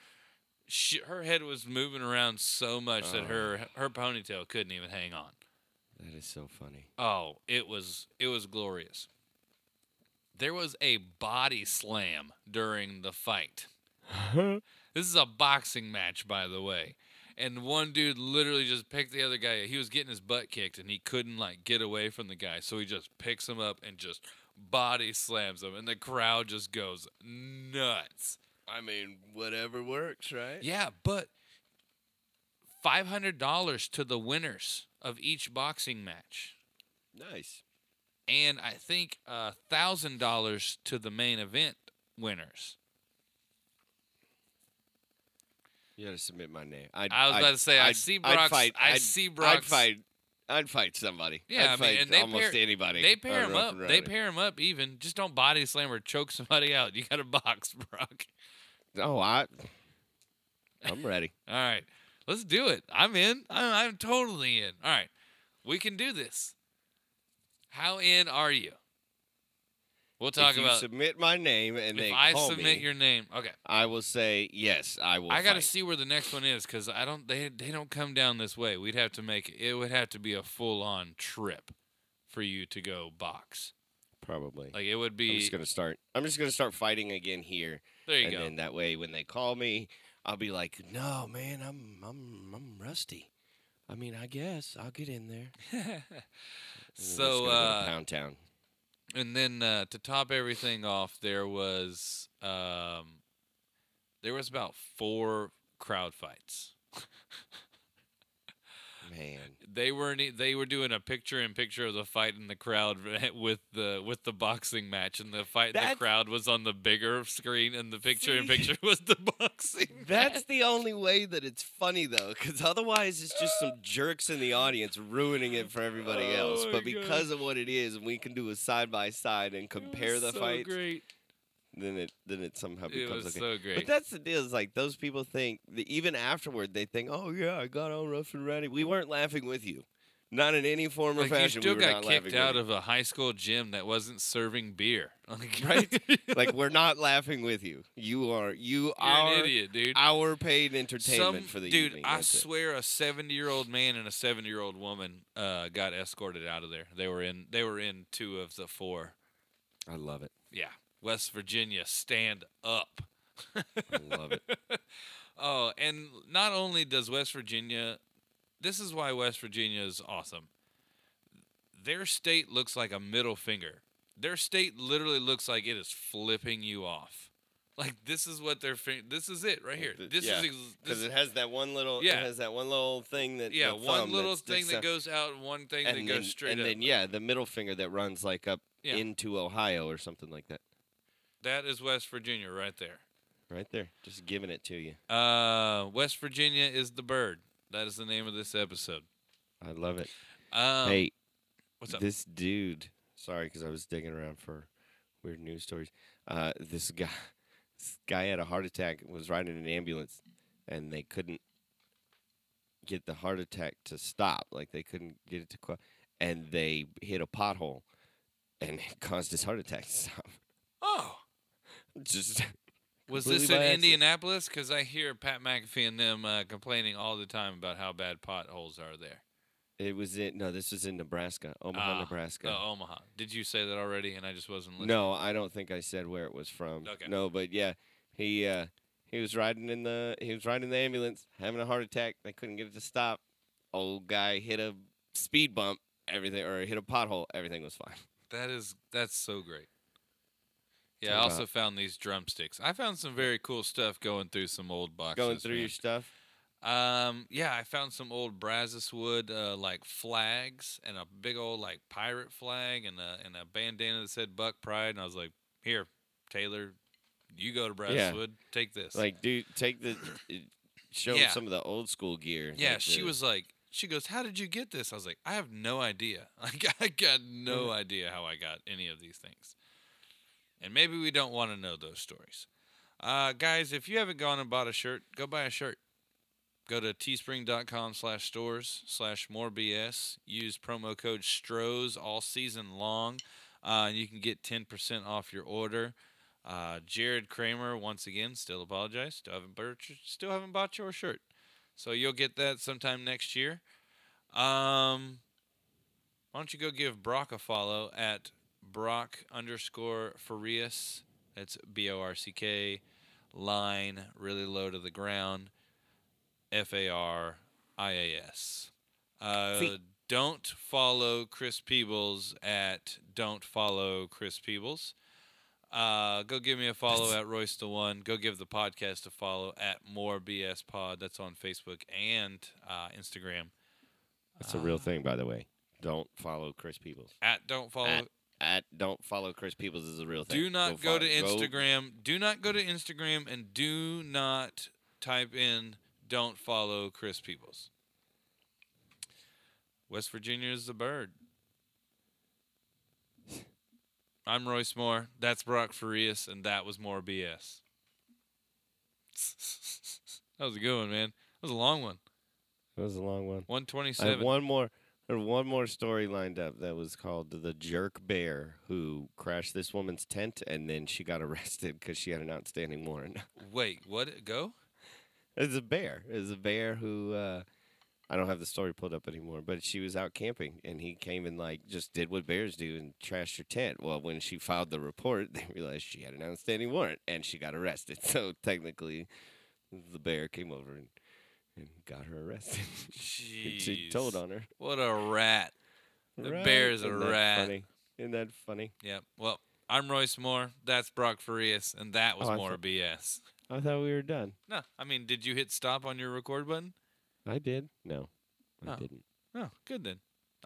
head was moving around so much that her ponytail couldn't even hang on. That is so funny. Oh, it was glorious. There was a body slam during the fight. This is a boxing match, by the way. And one dude literally just picked the other guy. He was getting his butt kicked, and he couldn't, get away from the guy. So he just picks him up and just body slams him, and the crowd just goes nuts. I mean, whatever works, right? Yeah, but $500 to the winners of each boxing match. Nice. And I think $1,000 to the main event winners. You gotta submit my name. I'd fight somebody. Yeah, I'd fight almost anybody. They pair them up. They pair them up even. Just don't body slam or choke somebody out. You got to box, Brock. Oh, I'm ready. All right, let's do it. I'm in. I'm totally in. All right, we can do this. How in are you? We'll talk about. Submit my name and if they I call submit me, your name, okay. I will say yes. I will. I got to see where the next one is because I don't. They don't come down this way. We'd have to make it. Would have to be a full on trip for you to go box. Probably. It would be. I'm just gonna start fighting again here. There you go. And that way, when they call me, I'll be like, no, man, I'm rusty. I mean, I guess I'll get in there. So Pound Town. And then to top everything off, there was about 4 crowd fights. Man, they were doing a picture-in-picture of the fight in the crowd with the boxing match, and the fight in the crowd was on the bigger screen, and the picture-in-picture was the boxing. That's the only way that it's funny, though, because otherwise it's just some jerks in the audience ruining it for everybody else. But because of what it is, we can do a side-by-side and compare the fights. Great. Then it somehow becomes okay. It was so great. But that's the deal. Is like those people think that even afterward they think, oh yeah, I got all rough and ready. We weren't laughing with you, not in any form or fashion. You still got kicked out of a high school gym that wasn't serving beer, right? Like we're not laughing with you. You're an idiot, dude. Our paid entertainment for the evening. Dude, I swear, a 70-year-old man and a 70-year-old woman got escorted out of there. They were in 2 of the 4. I love it. Yeah. West Virginia, stand up. I love it. Oh, and not only does West Virginia, this is why West Virginia is awesome. Their state looks like a middle finger. Their state literally looks like it is flipping you off. Like this is what this is it right here. This is because it has that one little. Yeah. It has that one little thing that. Yeah, one little thing that goes out, and one thing that goes straight up. And then the middle finger that runs like up into Ohio or something like that. That is West Virginia right there. Right there. Just giving it to you. West Virginia is the bird. That is the name of this episode. I love it. Hey, what's up? This dude, sorry, because I was digging around for weird news stories. This guy had a heart attack and was riding an ambulance, and they couldn't get the heart attack to stop. Like, they couldn't get it to quit. And they hit a pothole, and it caused his heart attack to stop. Oh. Just was this in Indianapolis? Because I hear Pat McAfee and them complaining all the time about how bad potholes are there. This was in Nebraska, Omaha, Nebraska. Oh, Omaha. Did you say that already? And I just wasn't listening. No, I don't think I said where it was from. Okay. No, but yeah, he was riding the ambulance, having a heart attack. They couldn't get it to stop. Old guy hit a speed bump, hit a pothole. Everything was fine. That's so great. Yeah, I also found these drumsticks. I found some very cool stuff going through some old boxes. Going through your stuff? Yeah, I found some old Brazoswood flags and a big old pirate flag and a bandana that said Buck Pride. And I was like, here, Taylor, you go to Brazoswood. Yeah. Take this. Show some of the old school gear. Yeah, she goes, how did you get this? I was like, I have no idea. I got no idea how I got any of these things. And maybe we don't want to know those stories. Guys, if you haven't gone and bought a shirt, go buy a shirt. Go to teespring.com/stores/morebs. Use promo code STROS all season long, and you can get 10% off your order. Jared Kramer, once again, still apologized. Still haven't bought your shirt. So you'll get that sometime next year. Why don't you go give Brock a follow at Brock_Farias, that's BORCK, line really low to the ground, FARIAS. Don't follow Chris Peebles at Don't Follow Chris Peebles. Go give me a follow at Royce the One. Go give the podcast a follow at More BS Pod. That's on Facebook and Instagram. That's a real thing, by the way. Don't follow Chris Peebles. Don't follow Chris Peebles is a real thing. Do not go to Instagram. Do not go to Instagram and do not type in "Don't follow Chris Peebles." West Virginia is the bird. I'm Royce Moore. That's Brock Farias, and that was More BS. That was a good one, man. That was a long one. 127. I have one more story lined up that was called The Jerk Bear, who crashed this woman's tent, and then she got arrested because she had an outstanding warrant. Wait, what? Go? It's a bear. It was a bear who, I don't have the story pulled up anymore, but she was out camping, and he came and just did what bears do and trashed her tent. Well, when she filed the report, they realized she had an outstanding warrant, and she got arrested. So technically, the bear came over and got her arrested. Jeez. She told on her. What a rat. The bear's a rat. Isn't that funny? Yeah. Well, I'm Royce Moore. That's Brock Farias. And that was More BS. I thought we were done. No. I mean, did you hit stop on your record button? I did. No. I didn't. Oh, good then.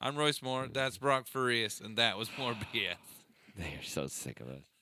I'm Royce Moore. That's Brock Furious, and that was more BS. They are so sick of us.